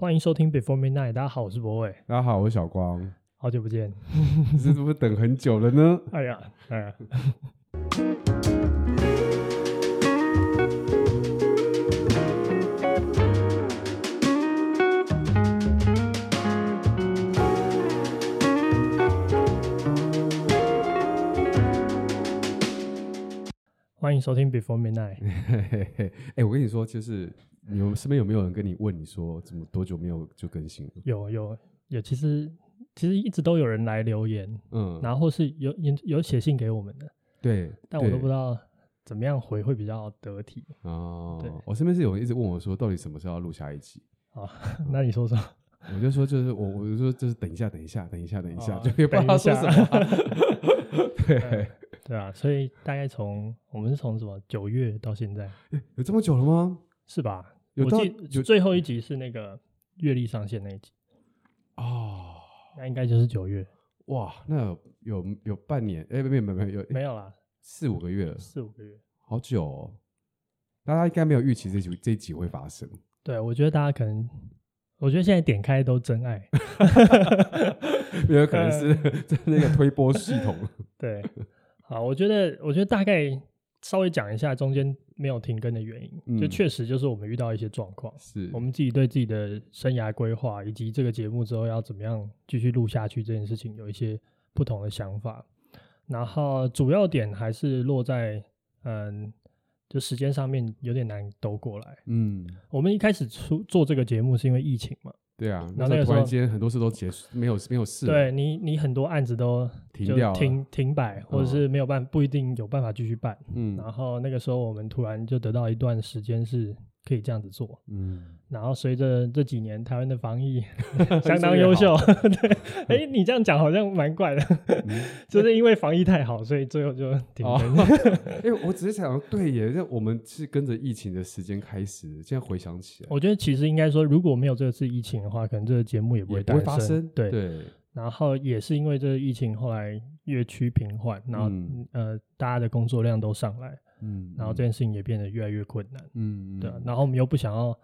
欢迎收听 Before Midnight， 大家好，我是博伟。大家好，我是小光。好久不见，是不是等很久了呢？哎呀，哎呀。欢迎收听 Before Midnight。 我跟你说，就是你们身边有没有人跟你问你说怎么多久没有就更新了？有，其实一直都有人来留言，然后是有写信给我们的，对，但我都不知道怎么样回会比较得体。哦，对，我身边是有人一直问我说到底什么时候要录下一集。哦，那你说什么？我就说就是我就说就是等一下、就也不知道说什么。对对啊，所以大概我们是从什么9月到现在，有这么久了吗？是吧？我记得最后一集是那个月历上线那一集哦，那应该就是9月。哇，那有半年？没有啦，4-5个月了，4-5个月，好久哦。大家应该没有预期这一集会发生。对，我觉得大家可能，我觉得现在点开都真爱，有可能是在那个推播系统。对。好，我觉得大概稍微讲一下中间没有停更的原因，就确实就是我们遇到一些状况，是我们自己对自己的生涯规划以及这个节目之后要怎么样继续录下去这件事情有一些不同的想法，然后主要点还是落在就时间上面有点难兜过来。我们一开始做这个节目是因为疫情嘛。对啊，那时候突然间很多事都结束，没有事。对，你很多案子都停掉了，停摆，或者是没有办法，不一定有办法继续办。然后那个时候我们突然就得到一段时间是可以这样子做。然后随着这几年台湾的防疫相当优秀，对，你这样讲好像蛮怪的，就是因为防疫太好，所以最后就停更。我只是想，对耶，我们是跟着疫情的时间开始，现在回想起来，我觉得其实应该说，如果没有这次疫情的话，可能这个节目也不会发生。对，然后也是因为这个疫情后来越趋频缓，然后大家的工作量都上来。然后这件事情也变得越来越困难。对，然后我们又不想要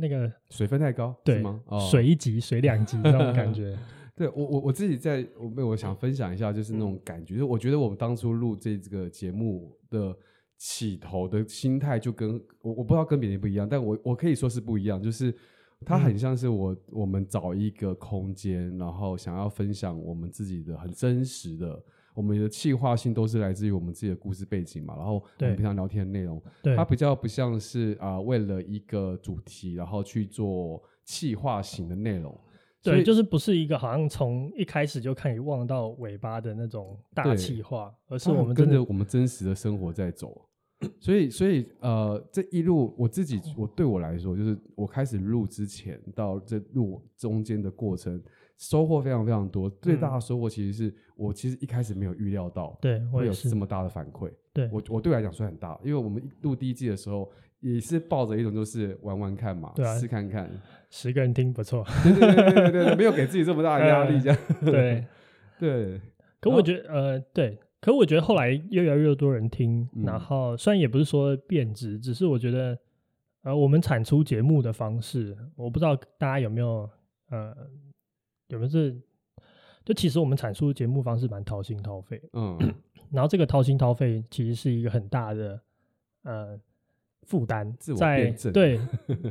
那个水分太高，对吗？水一级水两级这种感觉。对，我自己我想分享一下，就是那种感觉，我觉得我们当初录这个节目的起头的心态就跟我不知道跟别人不一样，但我可以说是不一样，就是它很像是我们找一个空间，然后想要分享我们自己的很真实的，我们的企划性都是来自于我们自己的故事背景嘛，然后我们平常聊天的内容，它比较不像是为了一个主题然后去做企划型的内容。对，就是不是一个好像从一开始就可以望到尾巴的那种大企划，而是我们真的跟着我们真实的生活在走。所以这一路对我来说，就是我开始录之前到这录中间的过程，收获非常非常多。最大的收获其实是我其实一开始没有预料到，对，会有这么大的反馈。对，我对我来讲算很大，因为我们录第一季的时候也是抱着一种就是玩玩看嘛，试看看，10个人听不错。对，没有给自己这么大的压力，这样。对。可我觉得对，可我觉得后来越来越多人听，然后虽然也不是说变质，只是我觉得我们产出节目的方式，我不知道大家有没有就其实我们阐述节目方式蛮掏心掏肺，然后这个掏心掏肺其实是一个很大的负担，自我辩证。对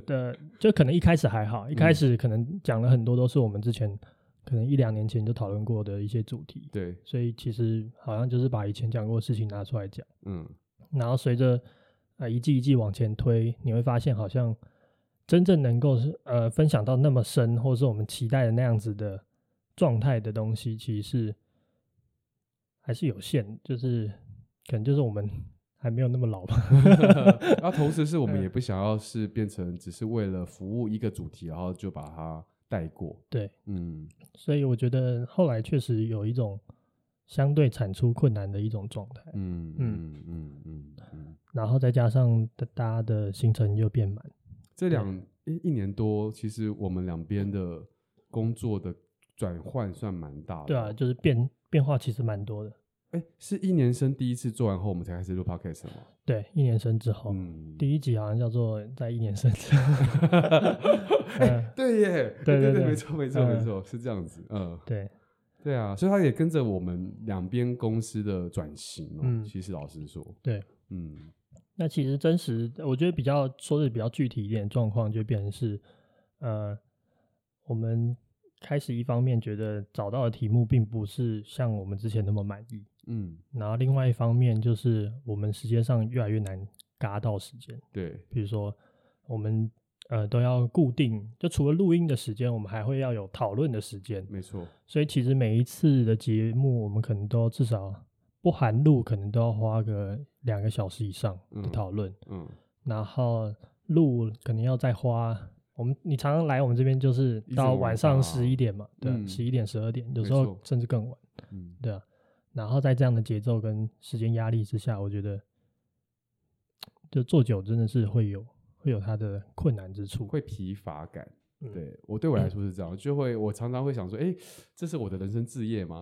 的，就可能一开始还好，一开始可能讲了很多都是我们之前可能1-2年前就讨论过的一些主题，对，所以其实好像就是把以前讲过的事情拿出来讲，然后随着一季一季往前推，你会发现好像真正能够分享到那么深，或是我们期待的那样子的状态的东西，其实还是有限，就是可能就是我们还没有那么老吧。然后同时是我们也不想要是变成只是为了服务一个主题，然后就把它带过。对，所以我觉得后来确实有一种相对产出困难的一种状态。然后再加上大家的行程又变满。这一年多其实我们两边的工作的转换算蛮大的。对啊，就是变化其实蛮多的。是一年生第一次做完后我们才开始录 podcast 的吗？对，一年生之后，第一集好像叫做在一年生之后、对耶，对，没错没错没错，是这样子，对对啊，所以他也跟着我们两边公司的转型，其实老实说，对，那其实真实我觉得比较说是比较具体一点的状况，就变成是我们开始一方面觉得找到的题目并不是像我们之前那么满意，然后另外一方面就是我们时间上越来越难嘎到时间，对，比如说我们都要固定，就除了录音的时间我们还会要有讨论的时间，没错，所以其实每一次的节目我们可能都至少不含录可能都要花个2个小时以上的讨论，然后录可能要再花你常常来我们这边就是到晚上11点嘛，对，11点12点，有时候甚至更晚，对啊，然后在这样的节奏跟时间压力之下，我觉得就做久真的是会有它的困难之处，会疲乏感，对，对我来说是这样，就会我常常会想说，这是我的人生志业吗？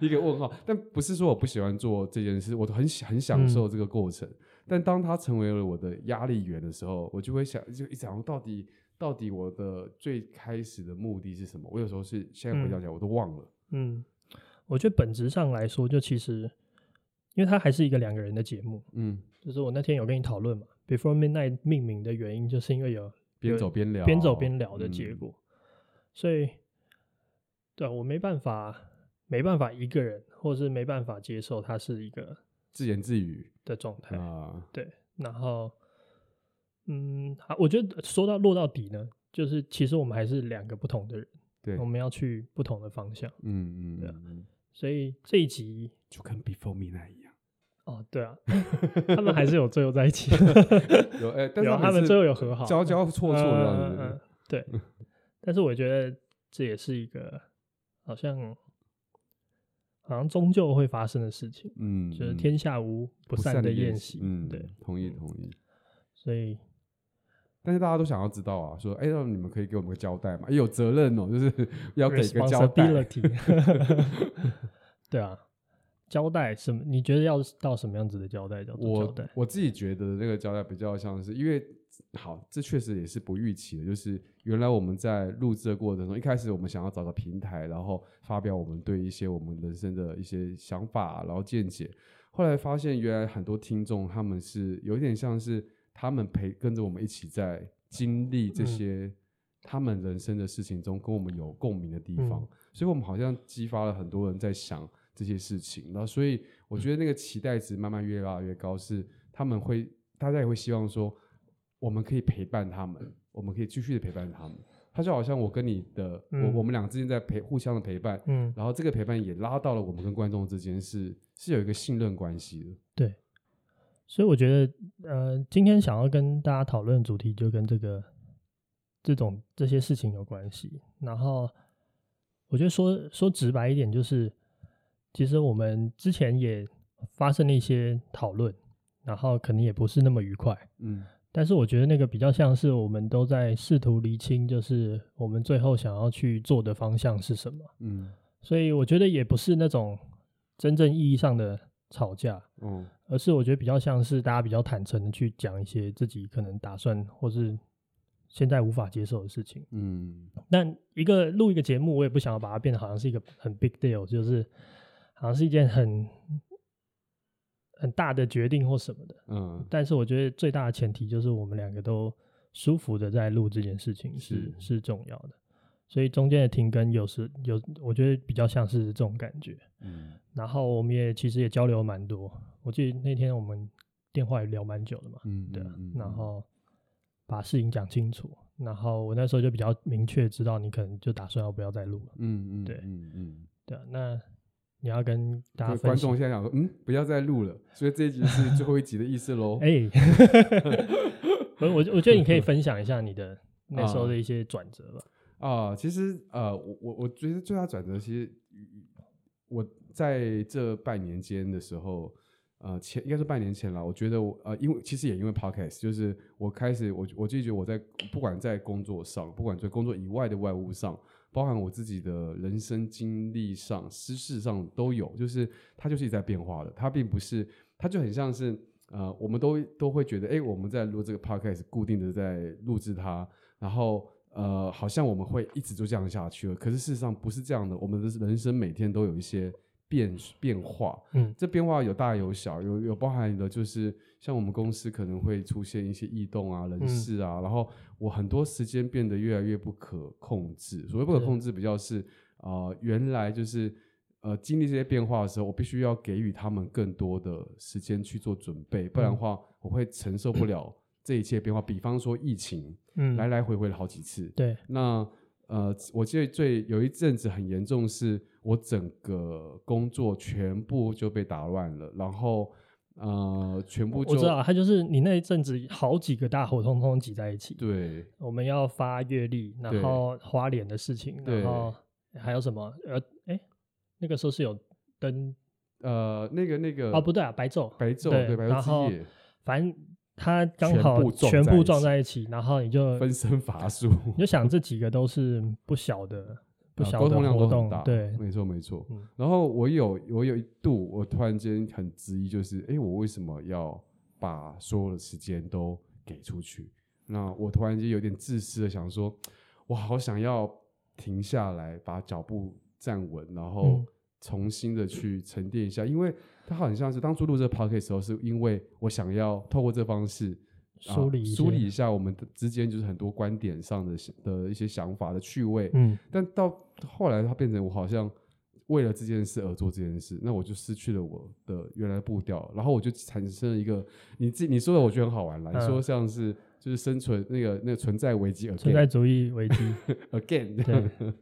一个问号，但不是说我不喜欢做这件事，我很享受这个过程，但当它成为了我的压力源的时候，我就会一直想到底我的最开始的目的是什么？我有时候是现在回想起来我都忘了。我觉得本质上来说，就其实因为它还是一个两个人的节目，就是我那天有跟你讨论嘛 ，Before Midnight 命名的原因就是因为有边走边聊的结果，所以对我没办法一个人，或是没办法接受它是一个自言自语的状态，对，然后我觉得说到落到底呢，就是其实我们还是两个不同的人，对，我们要去不同的方向，对啊，所以这一集就跟 Before Midnight 一样，哦，对啊，他们还是有最后在一起有，但是他们最后有和好，交交错错的样子，对，但是我觉得这也是一个好像终究会发生的事情，就是天下无不散的宴席，对，同意。所以，但是大家都想要知道啊，说，那你们可以给我们个交代嘛？也有责任哦，就是要给个交代。对啊，交代什么？你觉得要到什么样子的交代叫做交代？我自己觉得那个交代比较像是，因为好，这确实也是不预期的，就是原来我们在录制的过程中，一开始我们想要找个平台，然后发表我们对一些我们人生的一些想法，然后见解。后来发现，原来很多听众他们是有点像是他们跟着我们一起在经历这些他们人生的事情中，跟我们有共鸣的地方，所以我们好像激发了很多人在想这些事情。然后，所以我觉得那个期待值慢慢越拉越高，是大家也会希望说，我们可以陪伴他们，我们可以继续的陪伴他们。他就好像我跟你的，我们俩之间在互相的陪伴，然后这个陪伴也拉到了我们跟观众之间是有一个信任关系的。对，所以我觉得，今天想要跟大家讨论的主题就跟这些事情有关系。然后，我觉得说直白一点，就是其实我们之前也发生了一些讨论，然后可能也不是那么愉快，但是我觉得那个比较像是我们都在试图厘清，就是我们最后想要去做的方向是什么，所以我觉得也不是那种真正意义上的吵架，而是我觉得比较像是大家比较坦诚的去讲一些自己可能打算或是现在无法接受的事情，但录一个节目我也不想要把它变得好像是一个很 big deal， 就是好像是一件很大的决定或什么的，但是我觉得最大的前提就是我们两个都舒服的在录这件事情是重要的，所以中间的停更有我觉得比较像是这种感觉，然后我们其实也交流蛮多，我记得那天我们电话也聊蛮久的嘛，对啊，然后把事情讲清楚，然后我那时候就比较明确知道你可能就打算要不要再录了，对啊，那你要跟大家分享，观众现在想说不要再录了，所以这一集是最后一集的意思咯我觉得你可以分享一下你的那时候的一些转折吧。其实我觉得最大转折，其实我在这半年间的时候，应该是半年前了。我觉得我因为其实也因为 podcast， 就是我开始我自己觉得我在不管在工作上，不管在工作以外的外务上，包含我自己的人生经历上、私事上都有，就是它就是一直在变化的。它并不是，它就很像是我们都会觉得，哎，我们在录这个 podcast， 固定的在录制它，然后好像我们会一直就这样下去了。可是事实上不是这样的，我们的人生每天都有一些变化，这变化有大有小，有包含的就是像我们公司可能会出现一些异动啊、人事啊，然后我很多时间变得越来越不可控制。所谓不可控制，比较是原来就是经历这些变化的时候，我必须要给予他们更多的时间去做准备，不然的话我会承受不了这一切变化。比方说疫情，来来回回了好几次。对，那我记得有一阵子很严重，是我整个工作全部就被打乱了，然后全部就我知道，他就是你那一阵子好几个大活通通挤在一起。对，我们要发月历，然后花莲的事情，然后还有什么那个时候是有灯那个哦不对啊，白昼对白昼之夜，反正他刚好全部撞在一起，然后你就分身乏术。你就想这几个都是不小的沟通量都很大，对，没错没错。然后我有一度，我突然间很质疑，就是我为什么要把所有的时间都给出去？那我突然间有点自私的想说，我好想要停下来，把脚步站稳，然后重新的去沉淀一下，因为它好像是当初录这个 podcast 的时候，是因为我想要透过这方式梳理一下我们之间就是很多观点上的一些想法的趣味。但到后来它变成我好像为了这件事而做这件事，那我就失去了我的原来步调，然后我就产生了一个你说的我觉得很好玩啦，你说像是就是生存那个存在危机 again， 存在主义危机 again， 对。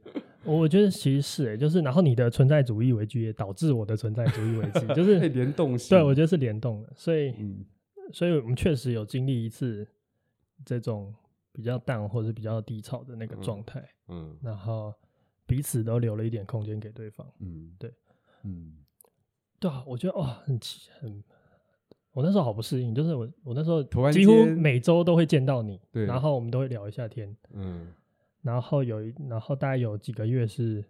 我觉得其实是就是然后你的存在主义危机也导致我的存在主义危机，就是联动性。对，我觉得是联动的，所以我们确实有经历一次这种比较down或者比较低潮的那个状态，然后彼此都留了一点空间给对方。对，对啊，我觉得很我那时候好不适应，就是我那时候几乎每周都会见到你，然后我们都会聊一下天，然后大概有几个月是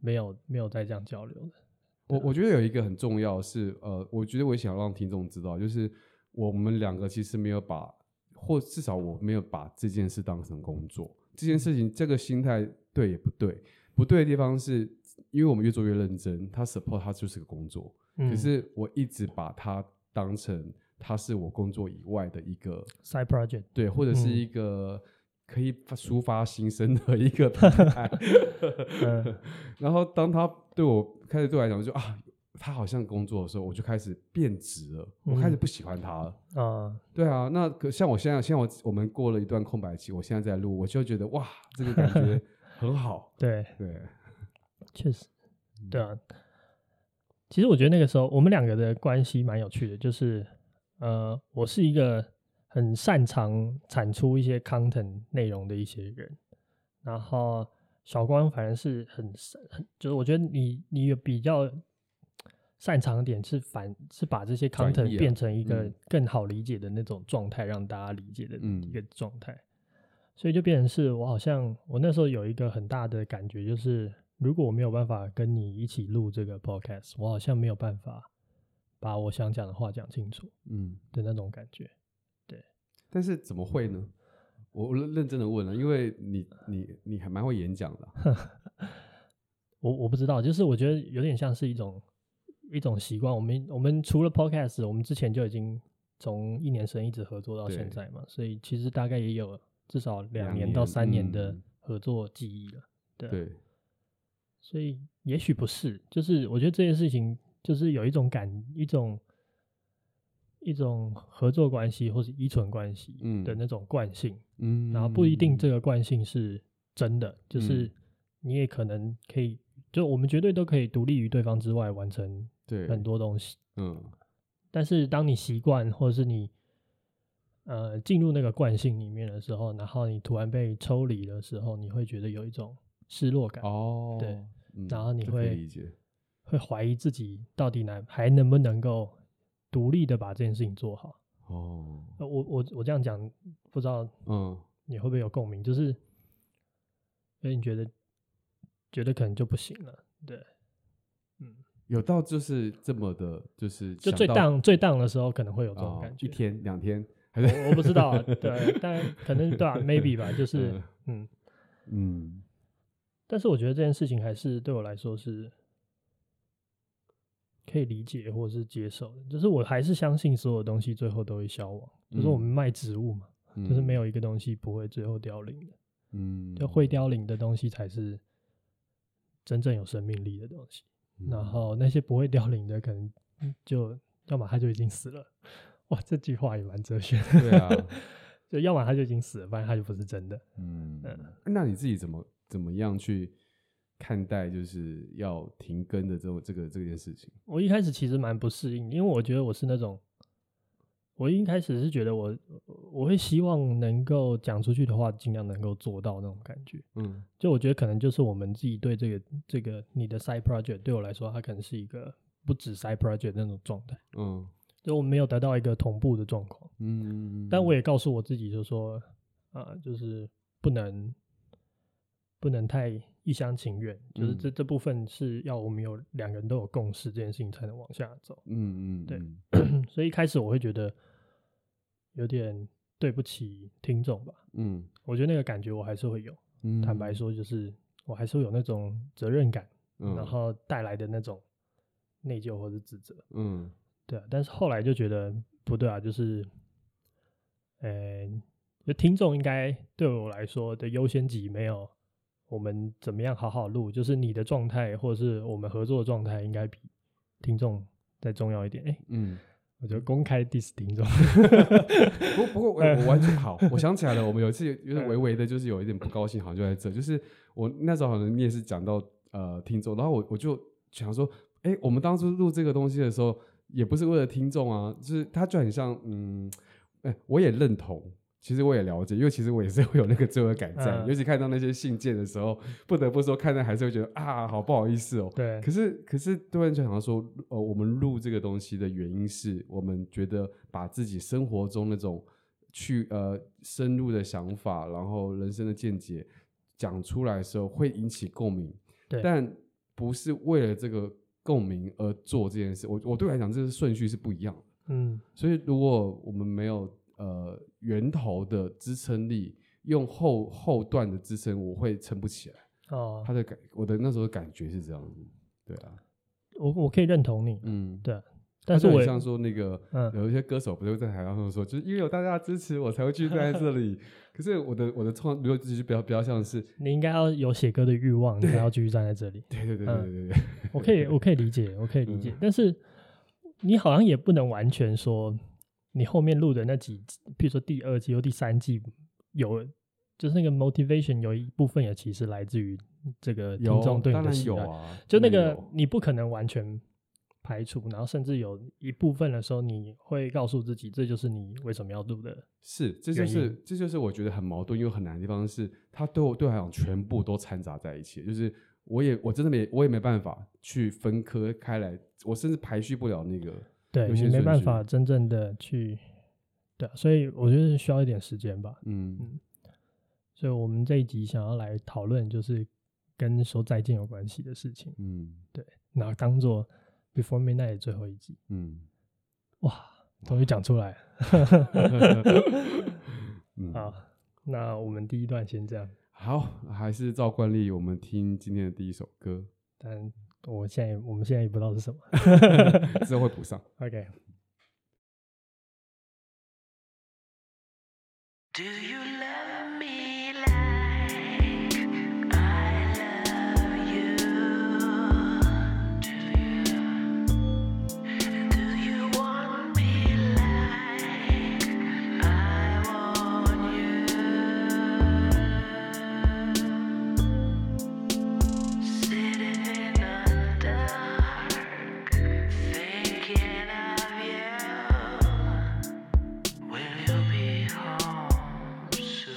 没有再这样交流的。我觉得有一个很重要是我觉得我想让听众知道，就是我们两个其实没有把，或至少我没有把这件事当成工作。这件事情这个心态对也不对，不对的地方是因为我们越做越认真，他 support 他就是个工作，可是我一直把它当成它是我工作以外的一个 side project， 对，或者是一个可以抒发心声的一个平台。然后当他对我开始对我来讲，就他好像工作的时候，我就开始变质了，我开始不喜欢他了。对啊，那像我现在我们过了一段空白期，我现在在录，我就觉得哇，这个感觉很好。对，确实，对啊。其实我觉得那个时候我们两个的关系蛮有趣的，就是我是一个很擅长产出一些 content 内容的一些人，然后小光反而是就是我觉得你比较擅长的点是把这些 content 变成一个更好理解的那种状态，让大家理解的一个状态，所以就变成是我好像我那时候有一个很大的感觉，就是如果我没有办法跟你一起录这个 podcast， 我好像没有办法把我想讲的话讲清楚的那种感觉。但是怎么会呢？我认真的问了，因为你还蛮会演讲的我不知道，就是我觉得有点像是一种习惯。我们除了 podcast， 我们之前就已经从一年生一直合作到现在嘛，所以其实大概也有至少2年到3年的合作记忆了。对，所以也许不是，就是我觉得这件事情就是有一种合作关系或是依存关系的那种惯性，然后不一定这个惯性是真的，就是你也可能可以，就我们绝对都可以独立于对方之外完成很多东西，但是当你习惯或者是你进入那个惯性里面的时候，然后你突然被抽离的时候，你会觉得有一种失落感，对，然后你会怀疑自己到底还能不能够独立的把这件事情做好。哦，我这样讲不知道，嗯，你会不会有共鸣？就是，因为你觉得可能就不行了，对，嗯，有到就是这么的，就是就最down的时候可能会有这种感觉，一天两天还是我不知道，对，但可能对吧、啊、？Maybe 吧，就是嗯，但是我觉得这件事情还是对我来说是可以理解或是接受的，就是我还是相信所有东西最后都会消亡，就是我们卖植物嘛、嗯、就是没有一个东西不会最后凋零的，嗯，就会凋零的东西才是真正有生命力的东西、嗯、然后那些不会凋零的可能就要么他就已经死了，哇，这句话也蛮哲学的，对啊就要么他就已经死了，不然他就不是真的，嗯嗯，那你自己怎么样去看待就是要停更的这件事情？我一开始其实蛮不适应，因为我觉得我是那种，我一开始是觉得我会希望能够讲出去的话尽量能够做到那种感觉，嗯，就我觉得可能就是我们自己对这个你的 side project 对我来说它可能是一个不止 side project 那种状态，嗯，就我没有得到一个同步的状况， 嗯，但我也告诉我自己就说就是不能太一厢情愿，就是这部分是要我们有两个人都有共识，这件事情才能往下走。嗯嗯，对。所以一开始我会觉得有点对不起听众吧。嗯，我觉得那个感觉我还是会有。嗯，坦白说，就是我还是会有那种责任感，嗯、然后带来的那种内疚或者自责。嗯，对啊。但是后来就觉得不对啊，就是，就听众应该对我来说的优先级没有。我们怎么样好好录，就是你的状态或者是我们合作的状态应该比听众再重要一点、欸、嗯，我就公开 diss 听众不过 我完全好我想起来了，我们有一次有点微微的就是有一点不高兴，好像就在这，就是我那时候好像你也是讲到听众，然后我就想说我们当初录这个东西的时候也不是为了听众啊，就是它就很像我也认同，其实我也了解，因为其实我也是会有那个罪恶感在、尤其看到那些信件的时候，不得不说看到还是会觉得啊，好不好意思哦。对。可是突然就想到说，我们录这个东西的原因是我们觉得把自己生活中那种深入的想法，然后人生的见解讲出来的时候会引起共鸣，对，但不是为了这个共鸣而做这件事。我对我来讲，这个顺序是不一样的。嗯。所以如果我们没有源头的支撑力，用后段的支撑，我会撑不起来。哦，我的那时候的感觉是这样子，对啊，我可以认同你，嗯，对、啊。但是我像说那个、有一些歌手不是在台上说，就是因为有大家的支持，我才会继续在这里。可是我的创，如果继续比较像是，你应该要有写歌的欲望，你才要继续站在这里。对，我可以理解，但是你好像也不能完全说。你后面录的那几，比如说第二季或第三季，有就是那个 motivation 有一部分也其实来自于这个听众对你的喜爱，就那个你不可能完全排除，然后甚至有一部分的时候，你会告诉自己，这就是你为什么要录的原因。是，这就是我觉得很矛盾又很难的地方是，它对我来讲全部都掺杂在一起，就是我真的没办法去分割开来，我甚至排序不了那个。对，你没办法真正的去，对、啊，所以我觉得需要一点时间吧。嗯，所以我们这一集想要来讨论，就是跟说再见有关系的事情。嗯，对，然后当做 Before Midnight 的最后一集。嗯，哇，终于讲出来了、嗯。好，那我们第一段先这样。好，还是照惯例，我们听今天的第一首歌。但我们现在也不知道是什么之后会补上 OK Do you love me like I love you? Do you want me like I want you? Sitting in thinking of you, will you be home soon?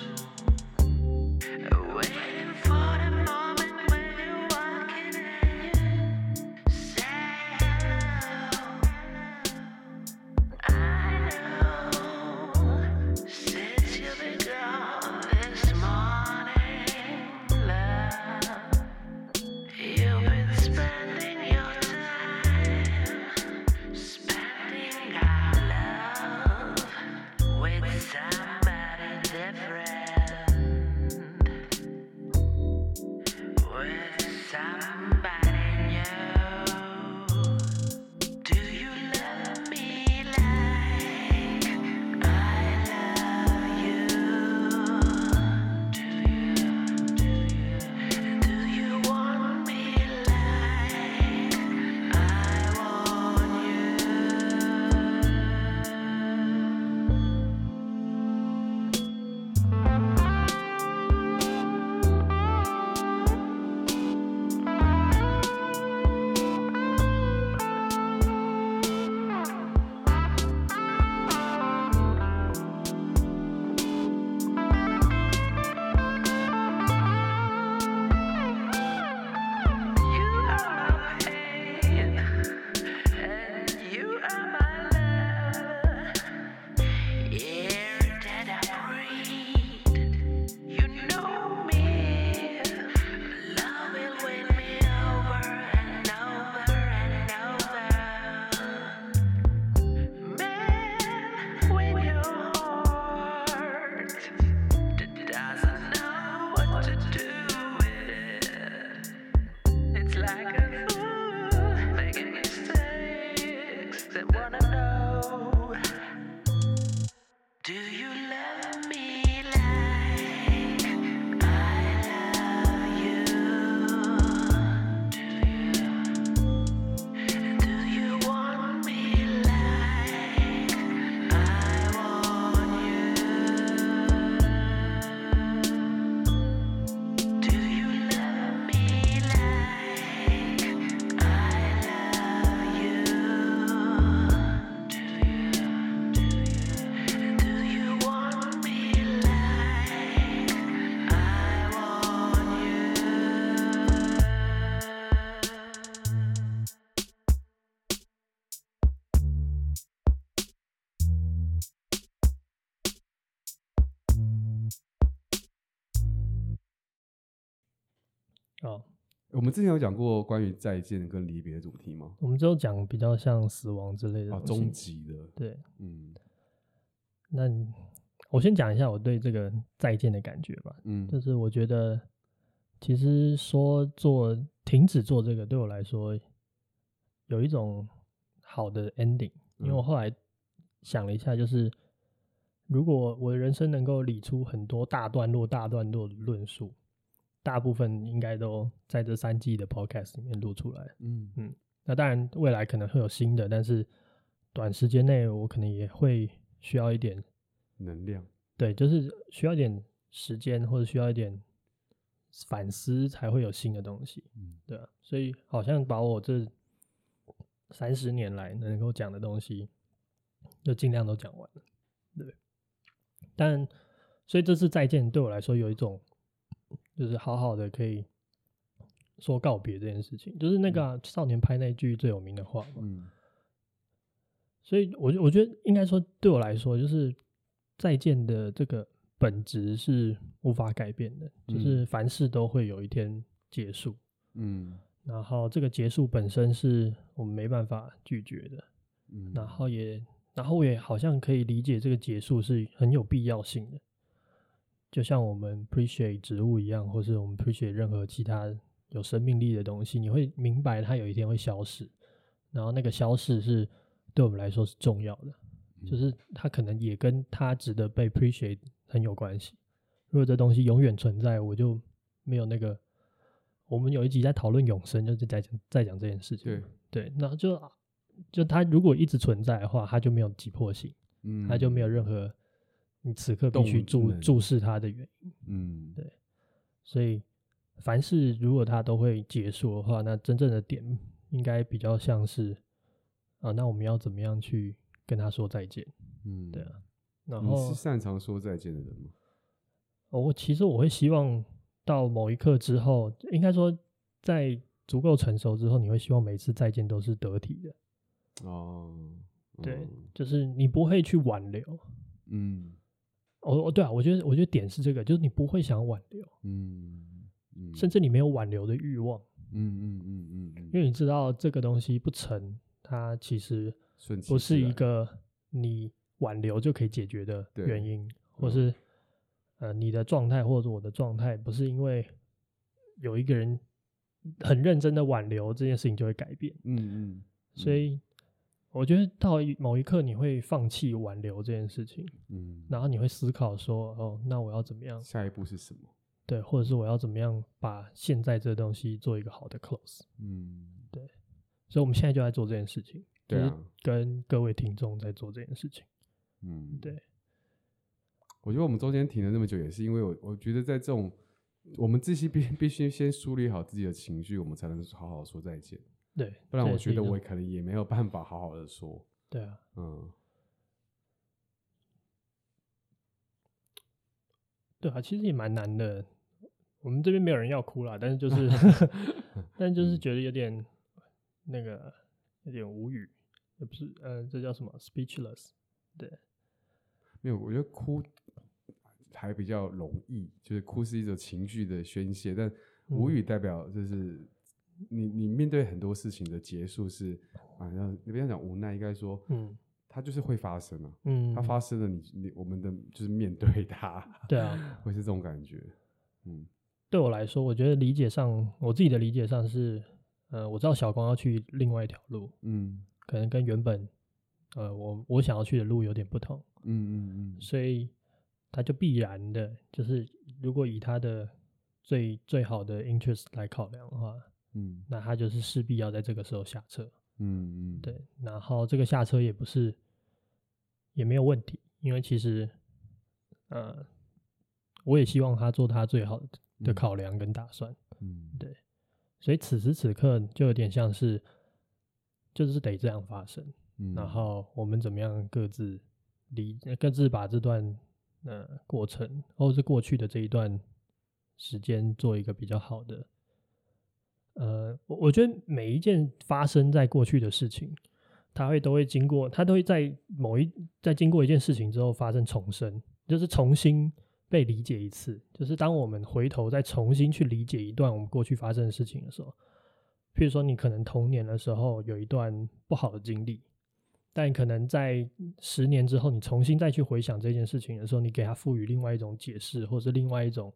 哦，我们之前有讲过关于再见跟离别的主题吗？我们就讲比较像死亡之类的东西，终极的。对，嗯。那我先讲一下我对这个再见的感觉吧。嗯，就是我觉得其实说停止做这个对我来说有一种好的 ending， 因为我后来想了一下，就是如果我的人生能够理出很多大段落的论述，大部分应该都在这三季的 podcast 里面录出来。嗯嗯，那当然未来可能会有新的，但是短时间内我可能也会需要一点能量，对，就是需要一点时间或者需要一点反思才会有新的东西。嗯，对啊，所以好像把我这30年来能够讲的东西就尽量都讲完了，对。但所以这次再见对我来说有一种就是好好的可以说告别这件事情，就是那个、少年派那句最有名的话嘛。嗯，所以我觉得应该说对我来说就是再见的这个本质是无法改变的，就是凡事都会有一天结束。嗯，然后这个结束本身是我们没办法拒绝的。嗯，然后我也好像可以理解这个结束是很有必要性的，就像我们 appreciate 植物一样，或是我们 appreciate 任何其他有生命力的东西，你会明白它有一天会消逝，然后那个消逝是对我们来说是重要的，就是它可能也跟它值得被 appreciate 很有关系。如果这东西永远存在，我就没有那个。我们有一集在讨论永生，就是在讲这件事情。对，那就它如果一直存在的话，它就没有急迫性，它就没有任何你此刻必须注视它的原因。嗯，对。所以凡事如果它都会结束的话，那真正的点应该比较像是。啊，那我们要怎么样去跟他说再见？嗯，对啊。然后你是擅长说再见的人吗？其实我会希望到某一刻之后，应该说在足够成熟之后，你会希望每次再见都是得体的。哦，对，就是你不会去挽留。嗯，对啊，我觉得点是这个，就是你不会想挽留。嗯，甚至你没有挽留的欲望。嗯，因为你知道这个东西不成。它其实不是一个你挽留就可以解决的原因，或是你的状态或者我的状态不是因为有一个人很认真的挽留这件事情就会改变。所以我觉得到某一刻你会放弃挽留这件事情，然后你会思考说，哦，那我要怎么样，下一步是什么，对，或者是我要怎么样把现在这东西做一个好的 close。 对，所以我们现在就在做这件事情，对啊，就是跟各位听众在做这件事情。嗯，对。我觉得我们中间停了那么久，也是因为我觉得在这种我们自己必须先梳理好自己的情绪，我们才能好好说再见。对，不然我觉得我可能也没有办法好好的说。对啊，对啊，其实也蛮难的。我们这边没有人要哭啦，但是就是，觉得有点。那个有点无语，也不是这叫什么 speechless？ 对，没有，我觉得哭还比较容易，就是哭是一种情绪的宣泄，但无语代表就是你面对很多事情的结束是你不要讲无奈，应该说它就是会发生啊，它发生了你我们的就是面对它，对啊，会是这种感觉。对我来说，我觉得理解上我自己的理解上是。我知道小光要去另外一条路，可能跟原本我想要去的路有点不同，所以他就必然的，就是如果以他的最好的 interest 来考量的话，那他就是势必要在这个时候下车，对，然后这个下车也没有问题，因为其实我也希望他做他最好的考量跟打算，对。所以此时此刻就有点像是就是得这样发生，然后我们怎么样各自把这段过程或是过去的这一段时间做一个比较好的我觉得每一件发生在过去的事情它都会在经过一件事情之后发生重生，就是重新被理解一次，就是当我们回头再重新去理解一段我们过去发生的事情的时候，譬如说你可能童年的时候有一段不好的经历，但可能在10年之后你重新再去回想这件事情的时候，你给它赋予另外一种解释，或是另外一种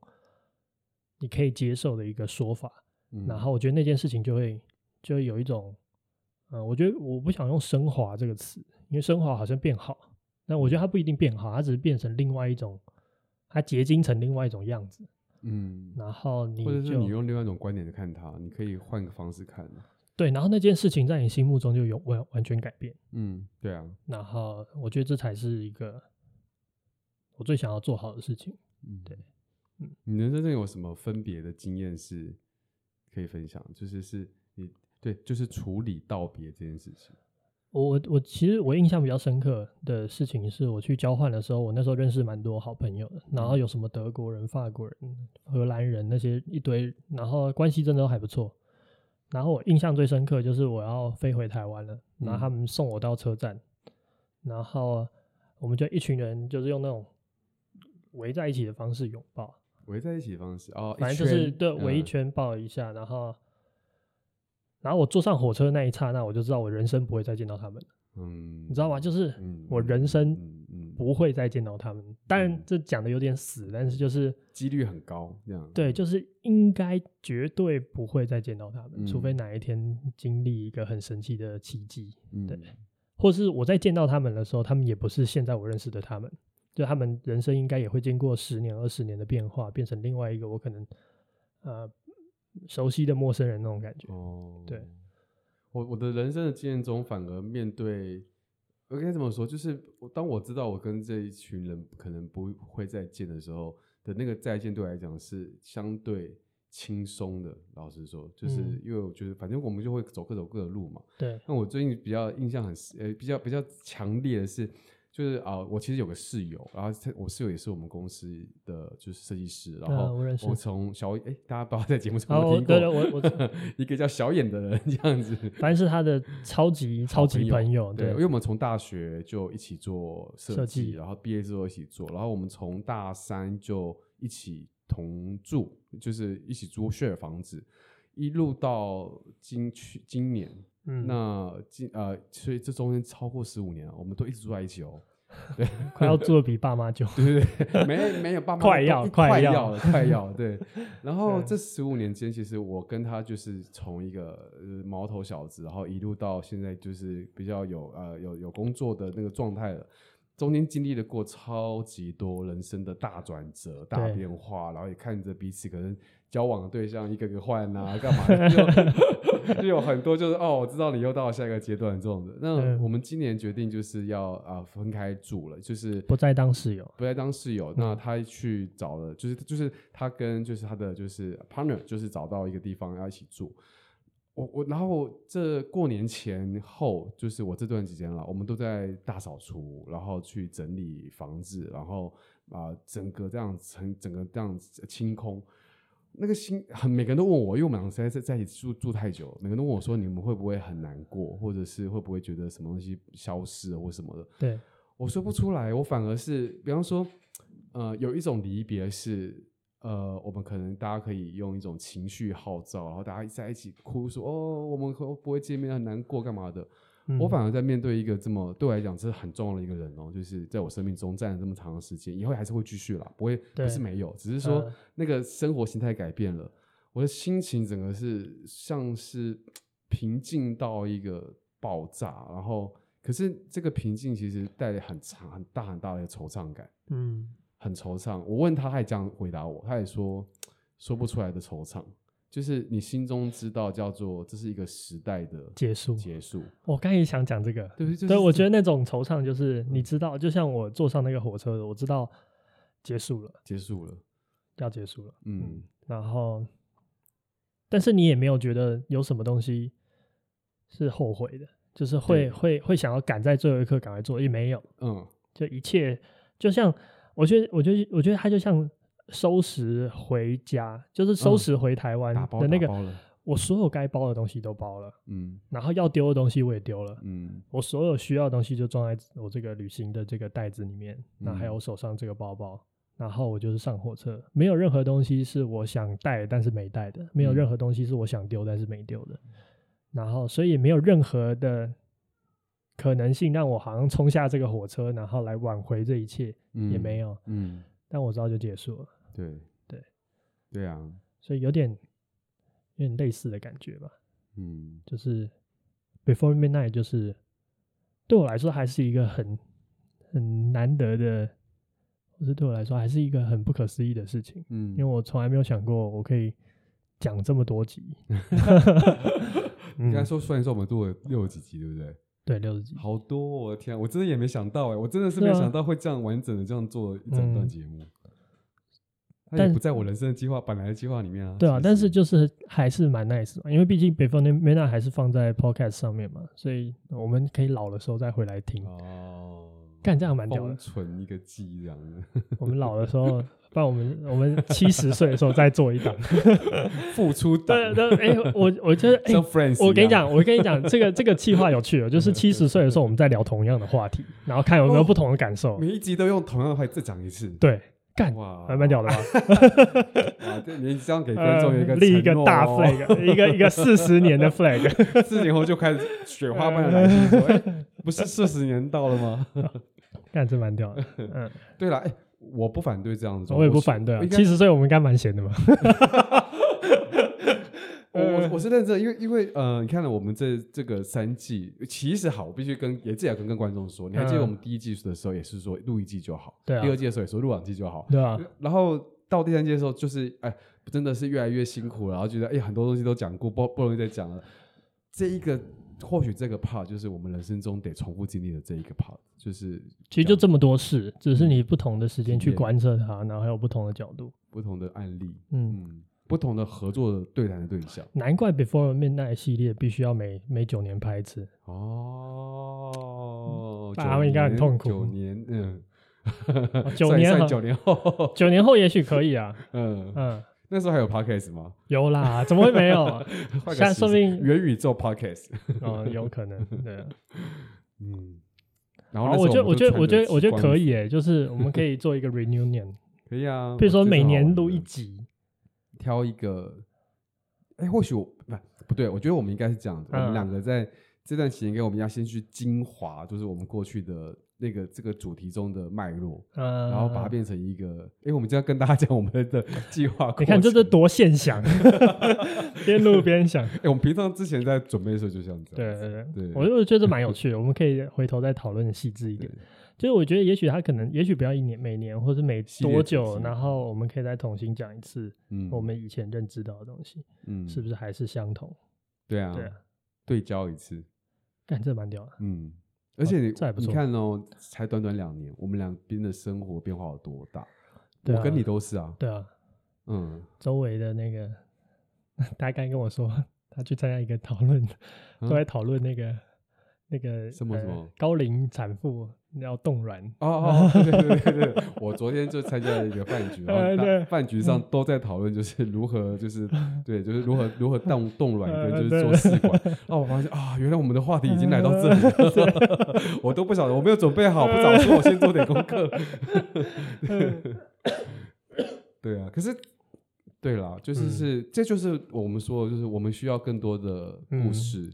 你可以接受的一个说法，然后我觉得那件事情就会有一种我觉得我不想用升华这个词，因为升华好像变好，但我觉得它不一定变好，它只是变成另外一种，它结晶成另外一种样子。然后或者是你用另外一种观点去看它，你可以换个方式看。对，然后那件事情在你心目中就有完全改变。对啊。然后我觉得这才是一个我最想要做好的事情。对。你人生中有什么分别的经验是可以分享？就是你对，就是处理道别这件事情。我其实我印象比较深刻的事情是我去交换的时候，我那时候认识蛮多好朋友的，然后有什么德国人、法国人、荷兰人那些一堆，然后关系真的都还不错。然后我印象最深刻就是我要飞回台湾了，然后他们送我到车站，然后我们就一群人就是用那种围在一起的方式拥抱，围在一起的方式哦，反正就是对围一圈抱一下，然后我坐上火车那一刹那，我就知道我人生不会再见到他们了。你知道吗？就是我人生不会再见到他们。当然这讲的有点死，但是就是几率很高这样。对，就是应该绝对不会再见到他们，除非哪一天经历一个很神奇的奇迹。对，或是我在见到他们的时候，他们也不是现在我认识的他们，就他们人生应该也会经过10年、20年的变化，变成另外一个我可能熟悉的陌生人那种感觉。对，我的人生的经验中，反而面对我该怎么说，就是当我知道我跟这一群人可能不会再见的时候的那个再见，对我来讲是相对轻松的。老实说，就是因为我觉得反正我们就会走各种各的路嘛。对。那我最近比较印象很比较强烈的是，就是我其实有个室友，然后我室友也是我们公司的就是设计师，然后我从小大家不知道在节目上有听过，我一个叫小眼的人这样子，反正是他的超级朋友。 对，因为我们从大学就一起做设计，然后毕业之后一起做，然后我们从大3就一起同住，就是一起租 share 房子，一路到今年。所以这中间超过15年了，我们都一直住在一起哦。对，快要住的比爸妈久。对对对，没有爸妈快要了。对，然后这15年间，其实我跟他就是从一个毛头小子，然后一路到现在就是比较有工作的那个状态了。中间经历了过超级多人生的大转折、大变化，然后也看着彼此可能交往的对象一个个换啊，干嘛就有很多就是我知道你又到了下一个阶段这种的。那我们今年决定就是要分开住了，就是不再当室友。那他去找了，就是他跟就是他的就是 partner 就是找到一个地方要一起住。我然后这过年前后，就是我这段时间了，我们都在大扫除，然后去整理房子，然后整个这样清空。那个心很，每个人都问我，因为我们两个实在在一起住太久了，每个人都问我说，你们会不会很难过，或者是会不会觉得什么东西消失了或什么的？对，我说不出来，我反而是，比方说，有一种离别是。我们可能大家可以用一种情绪号召，然后大家在一起哭说我们不会见面，很难过干嘛的。我反而在面对一个这么对我来讲是很重要的一个人就是在我生命中站了这么长的时间，以后还是会继续啦，不是没有，只是说那个生活形态改变了，我的心情整个是像是平静到一个爆炸，然后可是这个平静其实带来很大的一个惆怅感。很惆怅，我问他，他也这样回答我，他也说不出来的惆怅，就是你心中知道叫做这是一个时代的结束。我刚才也想讲这个，对，就是我觉得那种惆怅就是你知道，就像我坐上那个火车，我知道结束了，要结束了，然后，但是你也没有觉得有什么东西是后悔的，就是会想要赶在最后一刻赶快做，也没有，就一切就像。我觉得他就像收拾回家，就是收拾回台湾的那个，我所有该包的东西都包了，然后要丢的东西我也丢了，我所有需要的东西就装在我这个旅行的这个袋子里面，那还有手上这个包包，然后我就是上火车，没有任何东西是我想带但是没带的，没有任何东西是我想丢但是没丢的，然后所以也没有任何的可能性让我好像冲下这个火车然后来挽回这一切，也没有，但我知道就结束了。对对对啊，所以有点类似的感觉吧，就是 Before Midnight 就是对我来说还是一个很难得的，或是对我来说还是一个很不可思议的事情，因为我从来没有想过我可以讲这么多集应该说算一算我们做了60几集对不对？对，60几，好多，我的天啊，我真的也没想到，我真的是没想到会这样完整的这样做一整段节目，它也不在我人生的计划本来的计划里面啊。对啊，但是就是还是蛮 nice 的，因为毕竟 Before Midnight 还是放在 podcast 上面嘛，所以我们可以老的时候再回来听哦。干，这样蛮屌的，封存一个记忆这样的。我们老的时候，不然我们70岁的时候再做一档，付出档。对，我觉得，我跟你讲，这个企划有趣了，就是70岁的时候我们在聊同样的话题，然后看有没有不同的感受。每一集都用同样的话再讲一次。对，干，蛮屌的吧？你这样给观众立一个大 flag，一个40年的 flag，4年后就开始雪花般的来袭，说不是40年到了吗？干，这蛮屌的，对啦，我不反对这样子，我也不反对啊。70岁我们应该蛮闲的嘛。我是认真的，因为你看了我们这个3季，其实好，我必须跟观众说，你还记得我们第1季的时候也是说录1季就好，对啊，第2季的时候也说录2季就好，对啊，然后到第3季的时候就是真的是越来越辛苦了，然后觉得很多东西都讲过，不容易再讲了。或许这个 part 就是我们人生中得重复经历的这一个 part， 就是其实就这么多事，只是你不同的时间去观测它，然后还有不同的角度、不同的案例，不同的合作的对谈的对象。难怪 Before Midnight 系列必须要每9年拍一次哦，他们应该很痛苦。9年，9年后，9年后也许可以啊，那时候还有 podcast 吗？有啦，怎么会没有？现在说明元宇宙 podcast 有可能，对啊，然后我觉得可以耶，就是我们可以做一个 reunion， 可以啊，比如说每年录1集，挑一个，或许不对，我觉得我们应该是这样子，我们两个在这段期间，我们要先去精华，就是我们过去的。那个这个主题中的脉络，然后把它变成一个，我们就要跟大家讲我们的计划。你看，这是多现想，边录边想。我们平常之前在准备的时候就像这样。对，我就觉得蛮有趣的，我们可以回头再讨论细致一点。就是我觉得，也许他可能，也许不要1年，每年或是每多久，然后我们可以再重新讲一次，我们以前认知到的东西，是不是还是相同？对啊，对焦一次，干，这蛮屌的，而且你看才短短2年，我们两边的生活变化有多大？对啊，我跟你都是啊。对啊，周围的那个，大家刚跟我说，他去参加一个讨论，都在讨论那个什么高龄产妇要冻卵。对，我昨天就参加了一个饭局，然后饭局上都在讨论，就是如何，就是对，就是如何冻卵跟就是做试管。然后我发现原来我们的话题已经来到这里了，我都不晓得，我没有准备好，不早说，我先做点功课。对啊，可是对啦，就是这就是我们说的，就是我们需要更多的故事。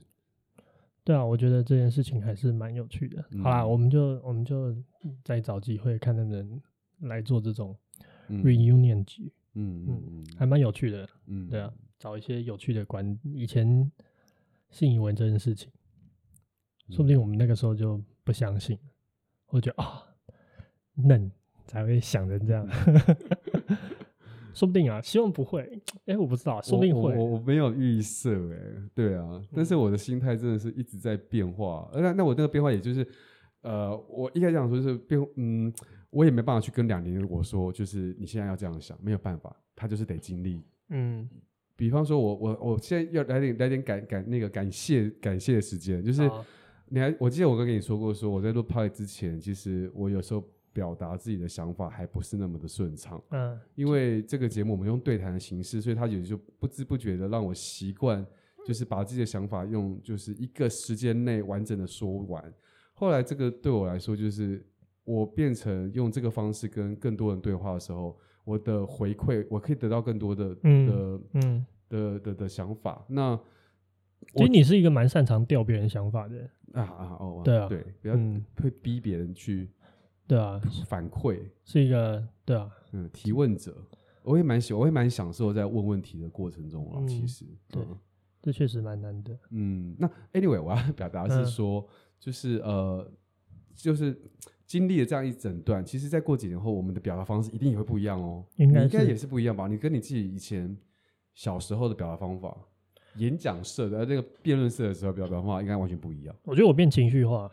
对啊，我觉得这件事情还是蛮有趣的。好啦，我们就再找机会看能不能来做这种 reunion 集，还蛮有趣的。对啊，找一些有趣的以前信以为真的事情，说不定我们那个时候就不相信，我觉得嫩才会想成这样。说不定啊，希望不会。我不知道，说不定会。我没有预设对啊，但是我的心态真的是一直在变化。那我那个变化也就是，我一开始讲说就是变，我也没办法去跟2年我说，就是你现在要这样想，没有办法，他就是得经历。比方说我现在要来点感谢的时间，就是我记得我跟你说过，说我在录 Party 之前，其实我有时候。表达自己的想法还不是那么的顺畅，因为这个节目我们用对谈的形式，所以他也就不知不觉的让我习惯，就是把自己的想法用就是一个时间内完整的说完。后来这个对我来说就是我变成用这个方式跟更多人对话的时候，我的回馈我可以得到更多的的想法。那其实你是一个蛮擅长调别人想法的对啊，对，比较会逼别人去对啊反馈，是一个对啊提问者。我也蛮享受在问问题的过程中啊，其实对，这确实蛮难的。那 anyway 我要表达是说，就是经历了这样一整段，其实再过几年后我们的表达方式一定也会不一样哦。你应该也是不一样吧？你跟你自己以前小时候的表达方法，演讲社的那个辩论社的时候表达方法应该完全不一样。我觉得我变情绪化，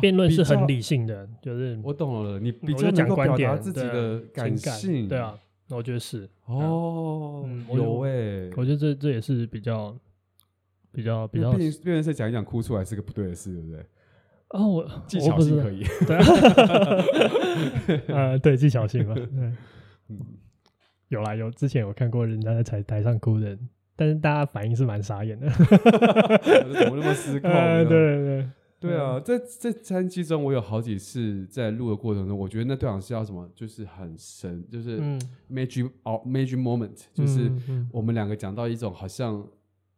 辩论是很理性的，就是我懂了，你比较能够表达自己的感性，对啊，我觉得是我觉得这也是比较辩论社讲一讲哭出来是个不对的事，对不对？哦，技巧性可以，对对，技巧性嘛，有啦，之前有看过人家在台上哭的，但是大家反应是蛮傻眼的，怎么那么失控？对啊，在三期中，我有好几次在录的过程中，我觉得那对讲是要什么，就是很神，就是 magic moment， 就是我们两个讲到一种好像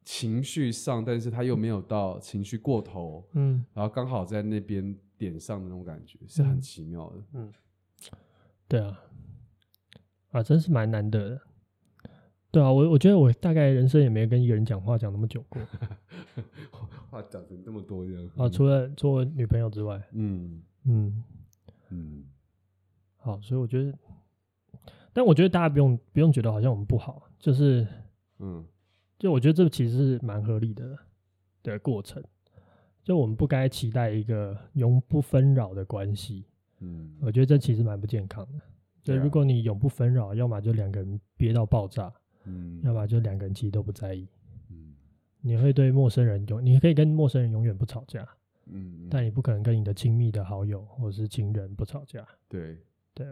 情绪上，但是他又没有到情绪过头，然后刚好在那边点上的那种感觉，是很奇妙的。对啊，真是蛮难得的。对啊，我觉得我大概人生也没跟一个人讲话讲那么久过。话讲成这么多这样除了做我女朋友之外，好，所以我觉得，但我觉得大家不用觉得好像我们不好，就是就我觉得这其实是蛮合理的过程，就我们不该期待一个永不纷扰的关系，我觉得这其实蛮不健康的。所以如果你永不纷扰，要么就两个人憋到爆炸，要么就两个人其实都不在意，你会对陌生人你可以跟陌生人永远不吵架，但你不可能跟你的亲密的好友或是亲人不吵架。对，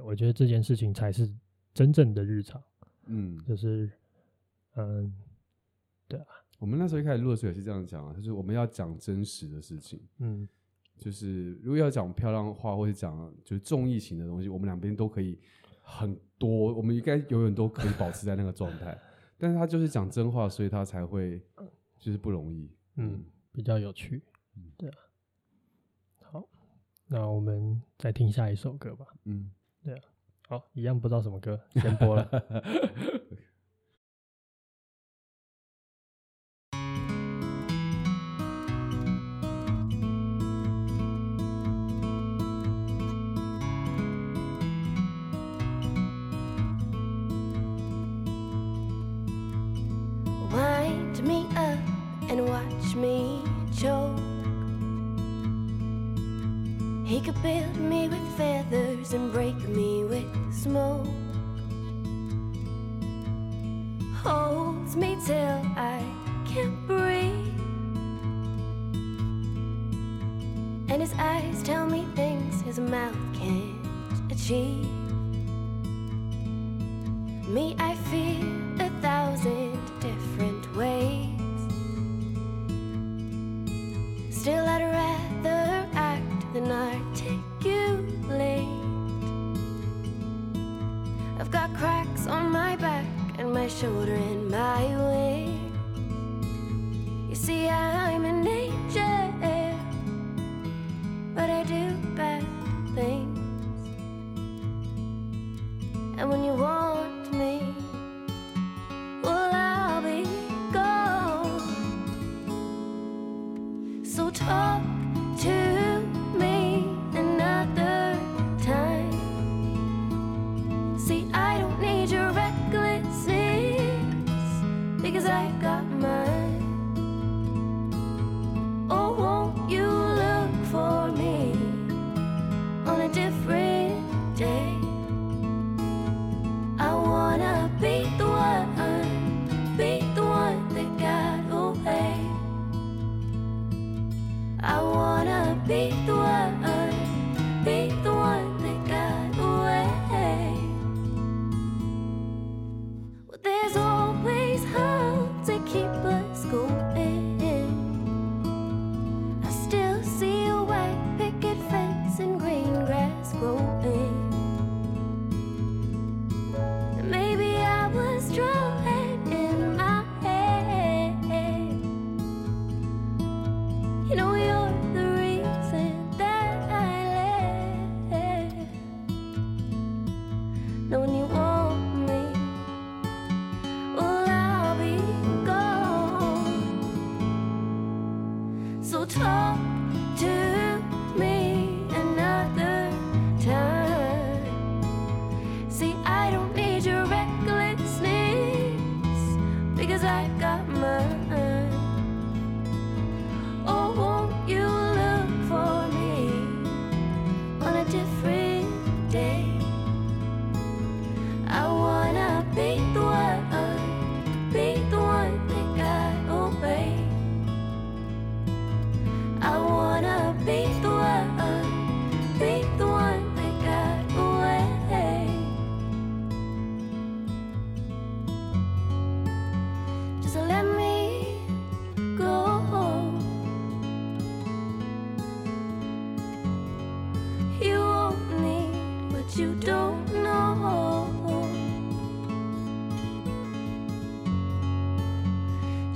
我觉得这件事情才是真正的日常。就是对啊，我们那时候一开始录的时候也是这样讲就是我们要讲真实的事情，就是如果要讲漂亮话或者讲就是重疫情的东西，我们两边都可以很多，我们应该永远都可以保持在那个状态。但是他就是讲真话，所以他才会就是不容易，比较有趣，对啊。好，那我们再听下一首歌吧。对啊，好，一样不知道什么歌，先播了。Me choke. He could build me with feathers and break me with smoke. Holds me till I can't breathe, and his eyes tell me things his mouth can't achieve. Me, I feel 1,000 different ways. Still, I'd rather act than articulate. I've got cracks on my back and my shoulder and my wing. You see, I'm an angel, but I do bad things. And when you want me, well, I'll be gone. So talk to me another time. See, I don't need your recklessness, because I got mine. Oh, won't you look for me on a different day? I wanna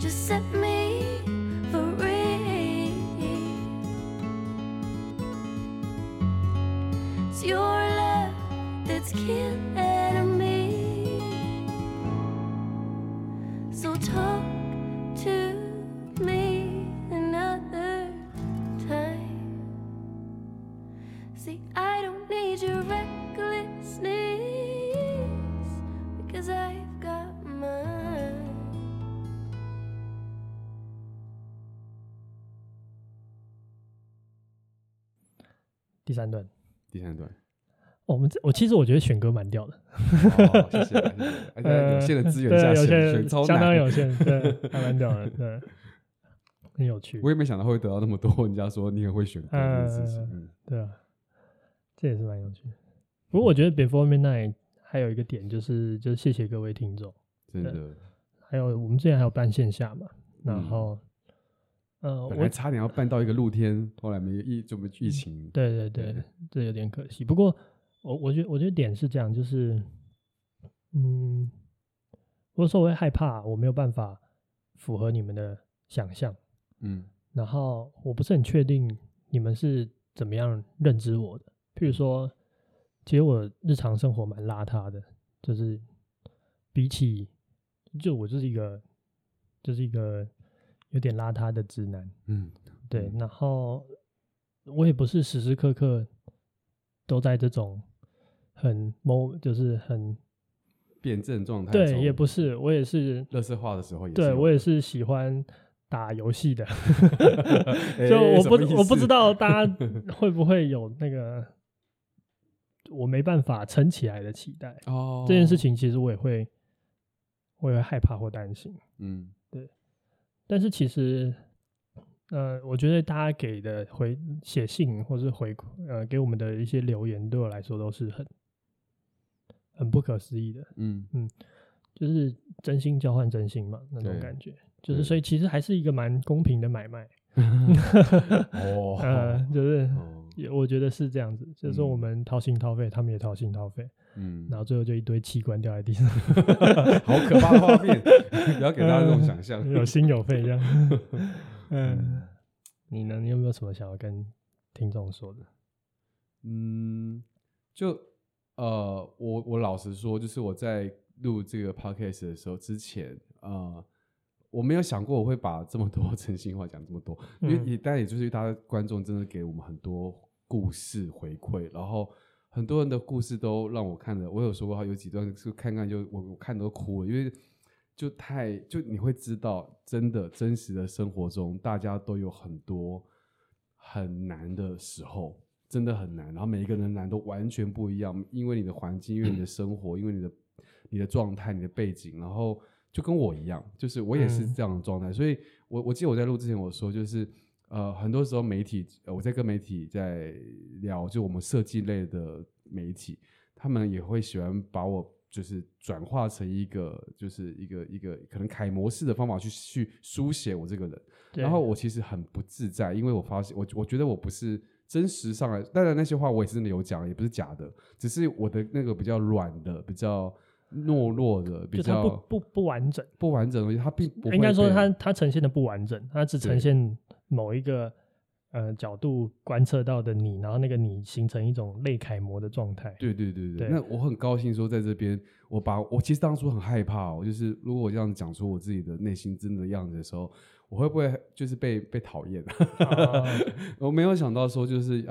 just set me free. It's your love that's killing me. So talk to me another time. See, I don't need your recklessness because I've got mine.第三段，我其实我觉得选歌蛮屌的，哦、谢谢，而且有限的资源下选超难，相当有限，对，还蛮屌的，对，很有趣。我也没想到会得到那么多人家说你很会选歌这件事情，对啊，这也是蛮有趣的。不过我觉得 Before Midnight 还有一个点就是谢谢各位听众，真的。还有我们之前还有办线下嘛，然后。本来差点要办到一个露天，后来没疫情。对，这有点可惜。不过我觉得点是这样，就是我说我会害怕，我没有办法符合你们的想象，然后我不是很确定你们是怎么样认知我的。譬如说，其实我日常生活蛮邋遢的，就是比起就我就是一个。有点邋遢的直男，对，然后我也不是时时刻刻都在这种就是很辩证状态中，对，也不是，我也是垃圾化的时候也是，对，我也是喜欢打游戏的，就我不知道大家会不会有那个我没办法撑起来的期待，这件事情其实我也会害怕或担心，但是其实，我觉得大家给的写信或是给我们的一些留言，对我来说都是很不可思议的，就是真心交换真心嘛，那种感觉，就是所以其实还是一个蛮公平的买卖，就是我觉得是这样子，就是说我们掏心掏肺，他们也掏心掏肺。然后最后就一堆器官掉在地上，好可怕的画面！不要给大家这种想象，有心有肺这样。你呢？你有没有什么想要跟听众说的？我老实说，就是我在录这个 podcast 的时候之前，我没有想过我会把这么多真心话讲这么多，因为但也就是大家观众真的给我们很多故事回馈，然后。很多人的故事都让我看了，我有说过有几段是看就我看都哭了，因为就你会知道，真的真实的生活中，大家都有很多很难的时候，真的很难，然后每一个人难都完全不一样，因为你的环境，因为你的生活，因为你的状态，你的背景，然后就跟我一样，就是我也是这样的状态，所以我记得我在录之前我说就是。很多时候媒体，我在跟媒体在聊，就我们设计类的媒体，他们也会喜欢把我就是转化成一个，就是一个可能楷模式的方法去书写我这个人。然后我其实很不自在，因为我发现我觉得我不是真实上来，当然那些话我也是真的有讲，也不是假的，只是我的那个比较软的，比较。懦弱的比较就它不完整，不完整的东西，它并不会应该说它呈现的不完整，它只呈现某一个角度观测到的你，然后那个你形成一种类楷模的状态。对。那我很高兴说在这边，我其实当初很害怕，就是如果我这样讲出我自己的内心真的样子的时候，我会不会就是被讨厌？我没有想到说就是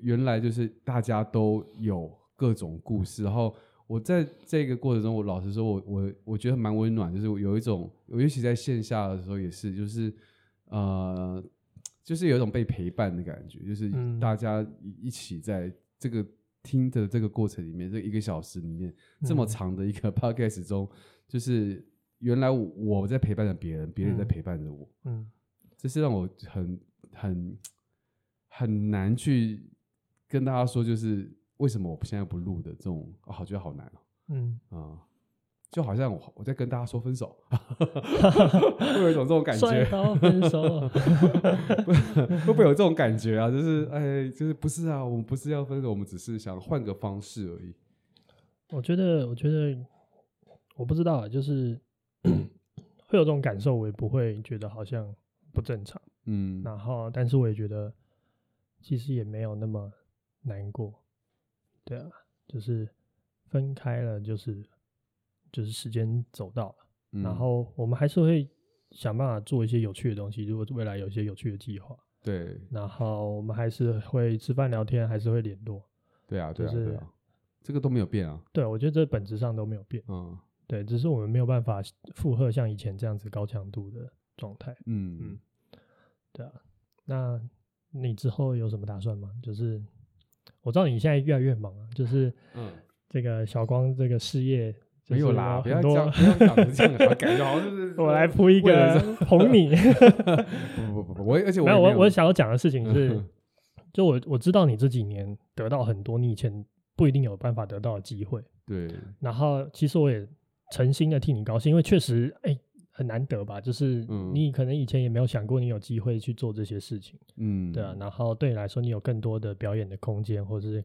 原来就是大家都有各种故事，然后。我在这个过程中，我老实说我觉得蛮温暖，就是有一种，尤其在线下的时候也是，就是有一种被陪伴的感觉，就是大家一起在这个听的这个过程里面，这一个小时里面这么长的一个 podcast 中，就是原来我在陪伴着别人，别人在陪伴着我，这是让我很难去跟大家说，就是。为什么我现在不录的这种，我觉得好难哦。就好像我在跟大家说分手，会有一种这种感觉，摔倒分手，会不会有这种感觉啊？就是就是不是啊？我们不是要分手，我们只是想换个方式而已。我觉得，我不知道，就是会有这种感受，我也不会觉得好像不正常，嗯，然后但是我也觉得其实也没有那么难过，对啊，就是分开了，就是时间走到了，嗯，然后我们还是会想办法做一些有趣的东西，如果未来有一些有趣的计划，对，然后我们还是会吃饭聊天，还是会联络，对啊对啊，就是，对啊，这个都没有变啊，对，我觉得这本质上都没有变，嗯，对，只是我们没有办法负荷像以前这样子高强度的状态，嗯嗯，对啊。那你之后有什么打算吗？就是我知道你现在越来越忙啊，就是这个小光这个事业，没有啦，不要讲，不要讲成这样的感觉，好像就是我来铺一个捧你。不，我而且我没有，我想要讲的事情是，就我知道你这几年得到很多你以前不一定有办法得到的机会，对。然后其实我也诚心的替你高兴，因为确实，哎，很难得吧？就是你可能以前也没有想过你有机会去做这些事情，嗯，对啊。然后对你来说，你有更多的表演的空间，或者是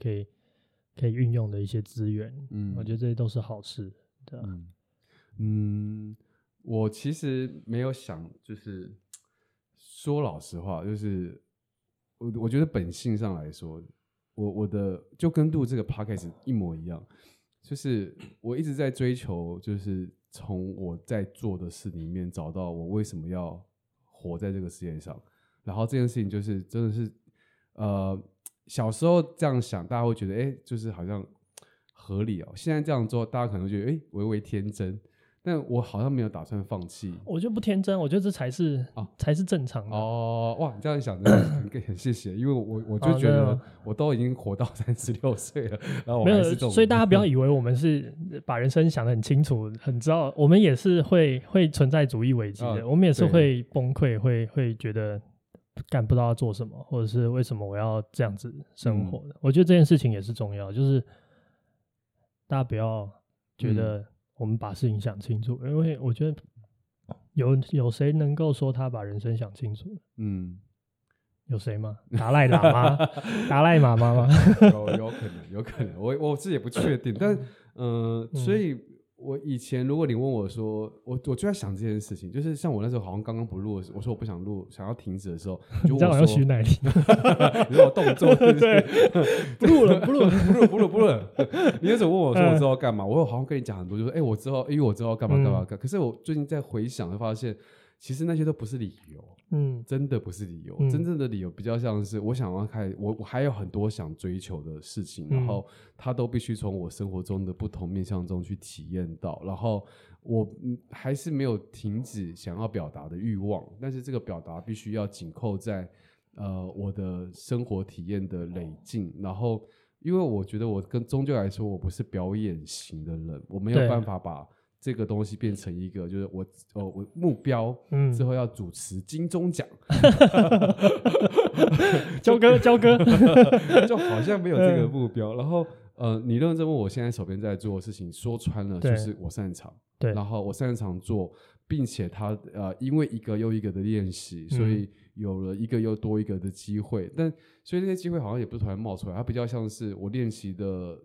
可以运用的一些资源，嗯，我觉得这些都是好事。对啊，嗯，我其实没有想，就是说老实话，就是我觉得本性上来说，我的就跟录这个 podcast 一模一样，就是我一直在追求，就是从我在做的事里面找到我为什么要活在这个世界上，然后这件事情就是真的是小时候这样想，大家会觉得哎，就是好像合理哦。现在这样做，大家可能会觉得哎，微微天真。但我好像没有打算放弃。我觉得不天真，我觉得这才是啊，才是正常的。哦，哇，你这样想真的很谢谢，因为我就觉得我都已经活到36岁了，然后我还是这种。所以大家不要以为我们是把人生想得很清楚，很知道，我们也是会存在主义危机的，我们也是会崩溃，会觉得。干不知道要做什么，或者是为什么我要这样子生活的，我觉得这件事情也是重要，就是大家不要觉得我们把事情想清楚，因为我觉得有谁能够说他把人生想清楚？嗯，有谁吗？达赖喇嘛？达赖喇嘛吗？有可能，我自己也不确定，但所以我以前如果你问我说我就在想这件事情，就是像我那时候好像刚刚不录的时候，我说我不想录，想要停止的时候，就我说你这样好像徐乃麟，你说我动作是不是不录了你那时候问我说我之后干嘛，我好像跟你讲很多，就是哎，我之后因为我之后干嘛，可是我最近在回想就发现其实那些都不是理由，真的不是理由，真正的理由比较像是我想要开始，我还有很多想追求的事情，然后它都必须从我生活中的不同面向中去体验到，然后我还是没有停止想要表达的欲望，但是这个表达必须要紧扣在我的生活体验的累进，然后因为我觉得我跟终究来说我不是表演型的人，我没有办法把这个东西变成一个就是我目标之后要主持金钟奖，交哥就好像没有这个目标，然后你认真问我现在手边在做的事情，说穿了就是我擅长，对，然后我擅长做，并且他因为一个又一个的练习，所以有了一个又多一个的机会，但所以这些机会好像也不是突然冒出来，它比较像是我练习的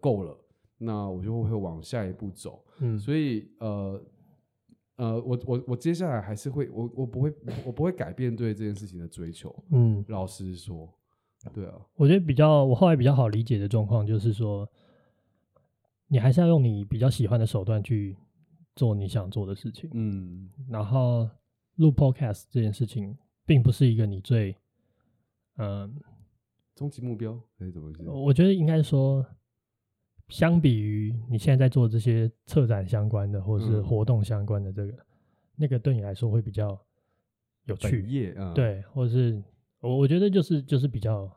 够了，那我就会往下一步走，所以我接下来还是会我不会改变对这件事情的追求，老实说，对啊，我觉得我后来比较好理解的状况就是说，你还是要用你比较喜欢的手段去做你想做的事情，然后录 podcast 这件事情并不是一个你最终极目标还是怎么回事？我觉得应该说。相比于你现在在做这些策展相关的或是活动相关的这个，那个对你来说会比较有趣，对，或是我觉得就是比较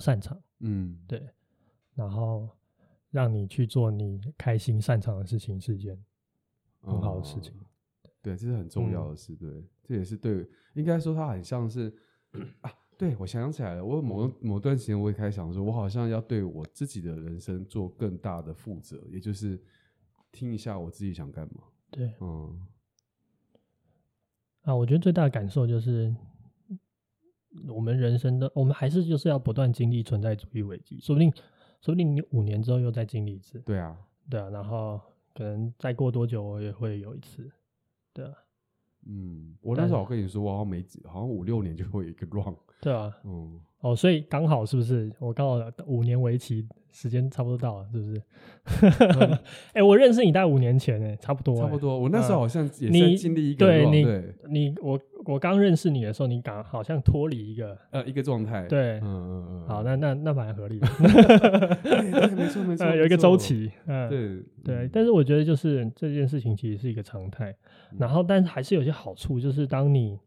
擅长，对，然后让你去做你开心擅长的事情是一件很好的事情，对，这是很重要的事，对，这也是对，应该说它很像是啊。对，我想起来了，我某段时间我也开始想说，我好像要对我自己的人生做更大的负责，也就是听一下我自己想干嘛。对，我觉得最大的感受就是，我们人生的，我们还是就是要不断经历存在主义危机，说不定你5年之后又再经历一次。对啊，然后可能再过多久我也会有一次。对啊，嗯，我那时候跟你说，我好像5-6年就会有一个 run， 对啊，嗯，哦，所以刚好是不是？我刚好5年为期时间差不多到了，是不是？我认识你大概5年前，差不多，差不多。我那时候好像也是经历一个 run， 我刚认识你的时候，你好像脱离一个状态，对，嗯，好，那蛮合理的，对，没错没错，有一个周期，对、嗯，但是我觉得就是这件事情其实是一个常态，然后但是还是有些好处，就是当你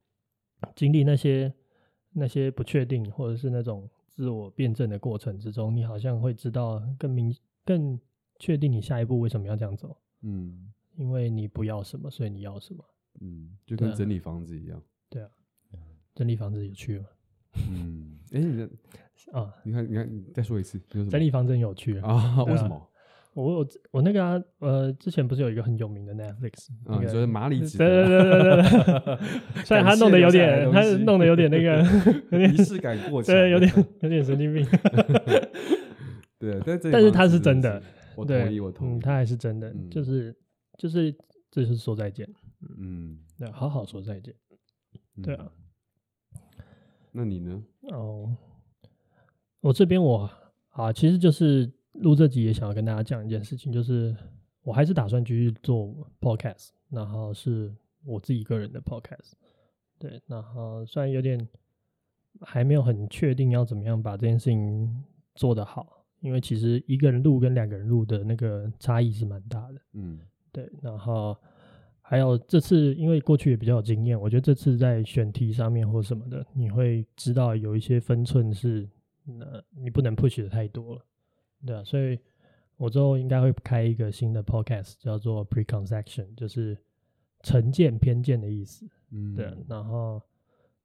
经历那些不确定或者是那种自我辩证的过程之中，你好像会知道更确定你下一步为什么要这样走，嗯，因为你不要什么所以你要什么，嗯，就跟整理房子一样，对啊，对啊，整理房子有趣吗？嗯，你看你再说一次，整理房子很有趣 啊，为什么？我那个之前不是有一个很有名的 Netflix， 那个就是马里子，对，虽然他弄得有点那个仪式感过强，对，有点神经病，对，但是他是真的，我同意，他还是真的，就是这就是说再见，嗯，对，好好说再见，对啊，那你呢？哦，我这边其实就是。录这集也想要跟大家讲一件事情，就是我还是打算继续做 podcast， 然后是我自己个人的 podcast， 对，然后虽然有点还没有很确定要怎么样把这件事情做得好，因为其实一个人录跟2个人录的那个差异是蛮大的，嗯，对，然后还有这次因为过去也比较有经验，我觉得这次在选题上面或什么的，你会知道有一些分寸是你不能 push 的太多了，对啊，所以我之后应该会开一个新的 podcast， 叫做 Preconception， 就是成见偏见的意思。嗯，对啊。然后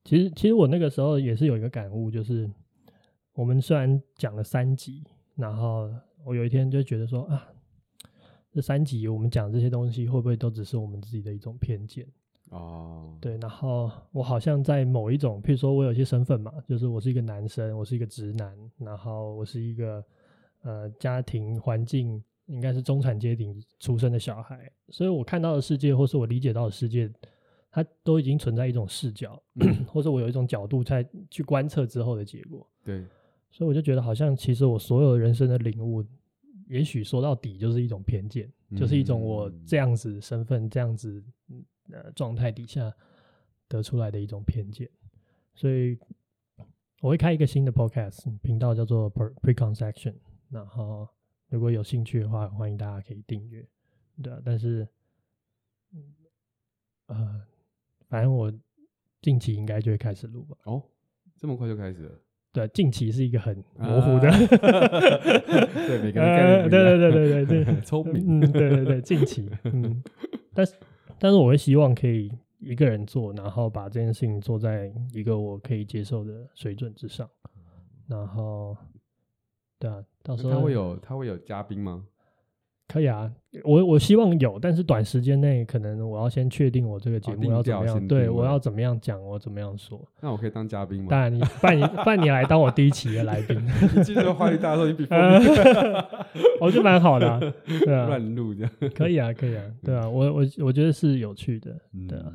其实我那个时候也是有一个感悟，就是我们虽然讲了3集，然后我有一天就觉得说啊，这3集我们讲这些东西会不会都只是我们自己的一种偏见？哦，对。然后我好像在某一种，譬如说我有些身份嘛，就是我是一个男生，我是一个直男，然后我是一个。家庭环境应该是中产阶级出生的小孩，所以我看到的世界或是我理解到的世界，它都已经存在一种视角，或是我有一种角度在去观测之后的结果。对，所以我就觉得好像其实我所有人生的领悟，也许说到底就是一种偏见，就是一种我这样子身份这样子状态底下得出来的一种偏见，所以我会开一个新的 podcast 频道，叫做 Preconception。然后如果有兴趣的话，欢迎大家可以订阅，对啊，但是反正我近期应该就会开始录吧。哦，这么快就开始了？对啊，近期是一个很模糊的，对，每个人概念不一样，对，聪明，对，近期，嗯，但是我会希望可以一个人做，然后把这件事情做在一个我可以接受的水准之上，然后。对啊，到时候他会有嘉宾吗？可以啊，我希望有，但是短时间内可能我要先确定我这个节目要怎么样，对，我要怎么样讲，我怎么样说。那我可以当嘉宾吗？当然，你来当我第一期的来宾。你记得花语大说你比我就蛮好的啊，对啊，乱录这样可以啊，对啊，我觉得是有趣的，对啊。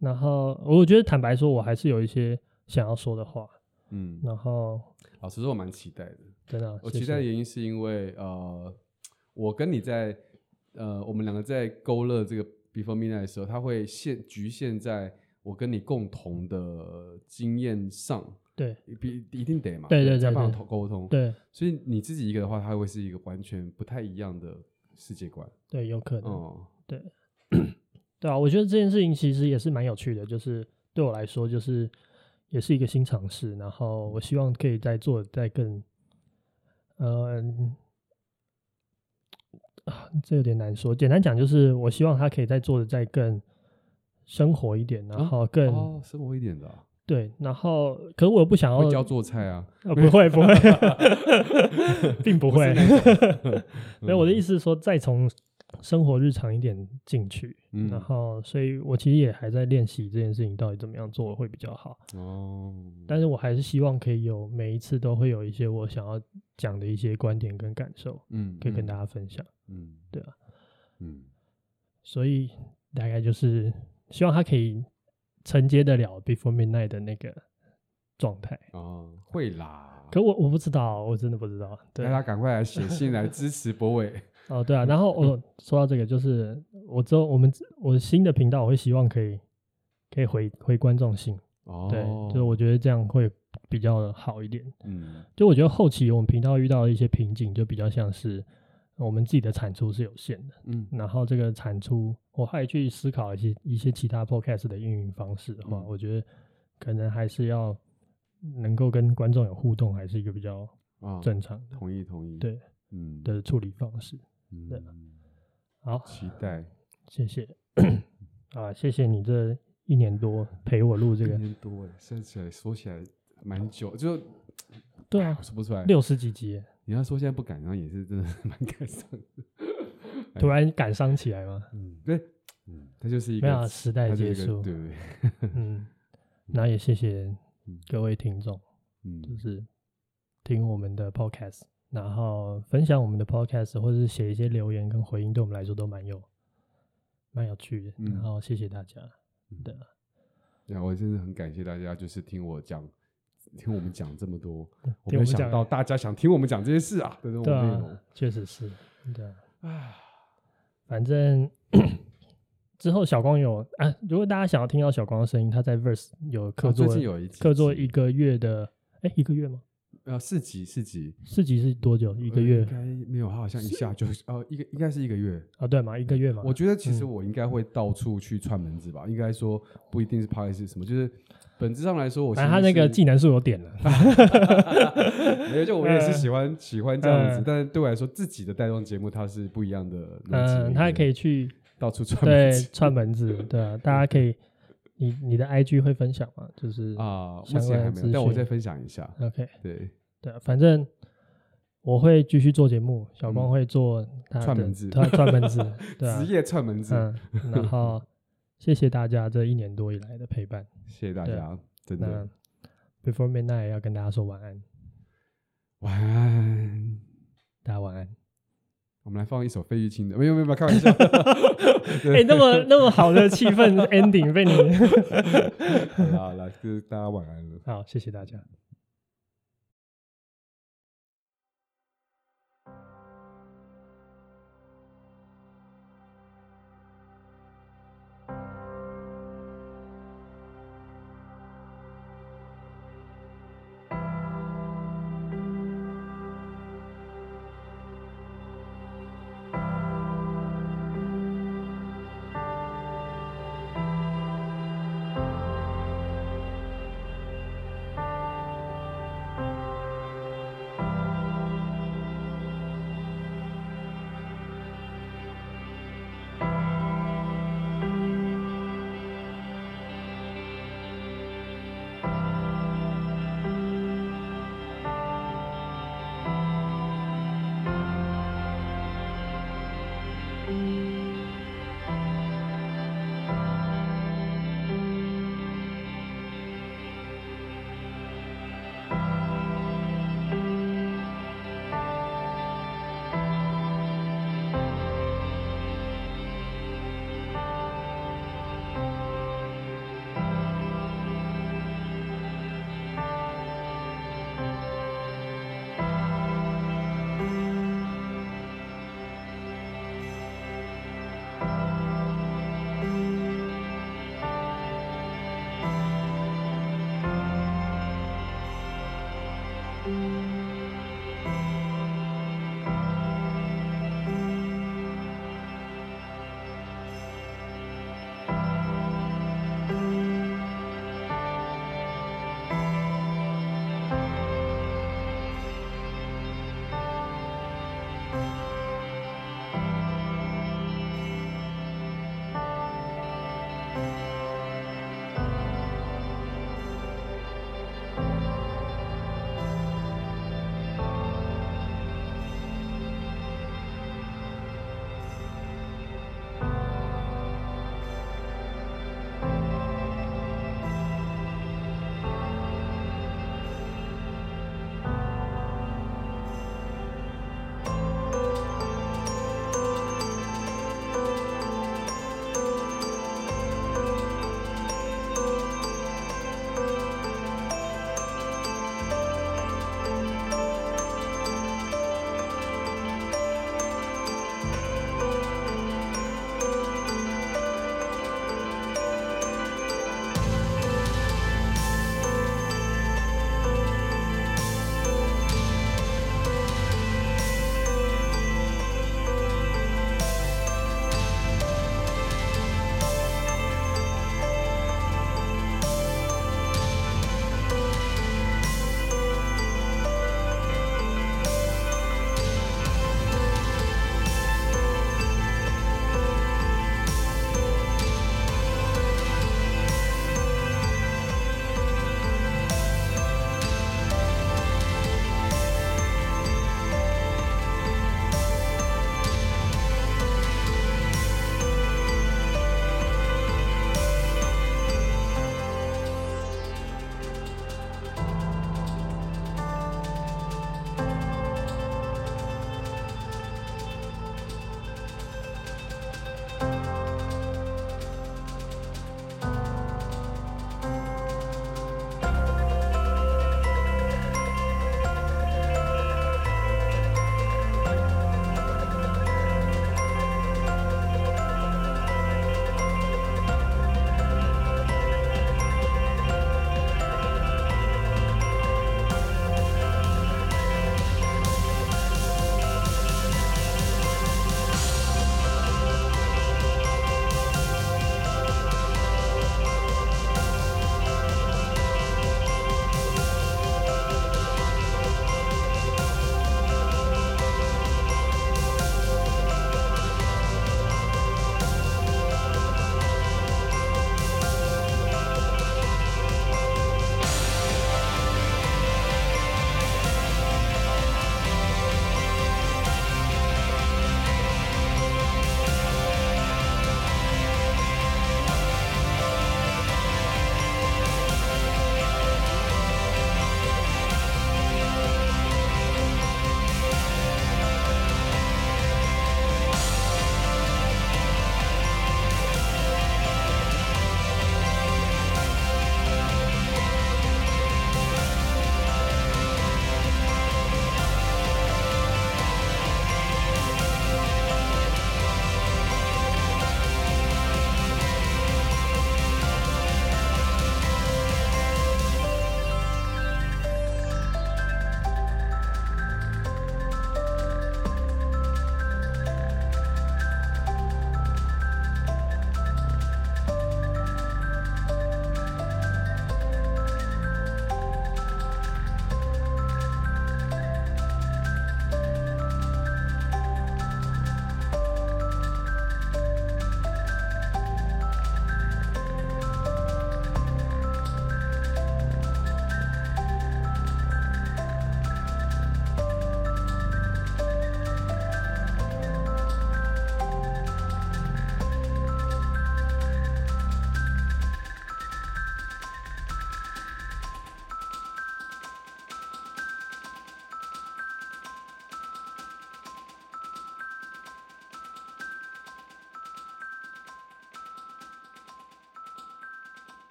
然后我觉得坦白说，我还是有一些想要说的话，嗯，然后老实说，我蛮期待的。真的，我期待的原因是因为我跟你在我们2个在勾勒这个 Before Midnight 的时候，它会局限在我跟你共同的经验上，对，一定得嘛，对，才办法沟通，对，所以你自己一个的话，它会是一个完全不太一样的世界观，对，有可能，嗯，对，对啊，我觉得这件事情其实也是蛮有趣的，就是对我来说，就是也是一个新尝试，然后我希望可以再做再更。这有点难说。简单讲就是，我希望他可以再做的再更生活一点，然后更生活一点的啊。对，然后可是我不想要会教做菜啊，不会，并不会。所以我的意思是说，再从生活日常一点进去，然后，所以我其实也还在练习这件事情到底怎么样做会比较好。哦，但是我还是希望可以有每一次都会有一些我想要讲的一些观点跟感受，可以跟大家分享，对啊，所以大概就是希望他可以承接得了 Before Midnight 的那个状态。哦，会啦。可我不知道，我真的不知道。对，大家赶快来写信来支持柏伟。哦，对啊。然后我说到这个，就是我之后我新的频道，我会希望可以回观众信。哦，对，就是我觉得这样会比较好一点。嗯，就我觉得后期我们频道遇到的一些瓶颈，就比较像是我们自己的产出是有限的。嗯，然后这个产出，我还去思考一些其他 podcast 的运营方式的话，我觉得可能还是要能够跟观众有互动，还是一个比较正常的。同意。对，嗯，的处理方式。嗯，对，好，期待，谢谢啊，谢谢你这一年多陪我录这个，一年多哎，算起来说起来蛮久，就对啊，说不出来60几集耶。你要说现在不敢，然后也是真的蛮感伤的，突然感伤起来吗？嗯，对，嗯，它就是一个没有时代结束，对不对？嗯，那也谢谢各位听众，嗯，就是听我们的 podcast， 然后分享我们的 podcast， 或者是写一些留言跟回应，对我们来说都蛮有趣的。嗯，然后谢谢大家。对，嗯，我真的很感谢大家，就是听我们讲这么多，我没有想到大家想听我们讲这些事啊，对啊，确实是，对啊，反正之后小光有啊，如果大家想要听到小光的声音，他在 Verse 有客座1个月的，哎，1个月吗？4集是多久？1个月？应该没有，好像一下就应该是1个月啊，对嘛，1个月嘛。我觉得其实我应该会到处去串门子吧，应该说不一定是 podcast 什么，就是本质上来说我，反正他那个技能数有点了，没有，就我也是喜欢这样子，但是对我来说自己的带动节目它是不一样的，他也可以去到处串门子，对，串门子，对啊，大家可以。你的 IG 会分享吗？就是啊，目前还没有，但我再分享一下。OK， 对，反正我会继续做节目，小光会做他的串门子，对啊，职业串门子。嗯，然后谢谢大家这1年多以来的陪伴，谢谢大家，真的。Before Midnight 要跟大家说晚安，晚安，大家晚安。我们来放一首费玉清的，没有，开玩笑。哎，那么好的气氛 ending 被你。好啦，就是大家晚安了。好，谢谢大家。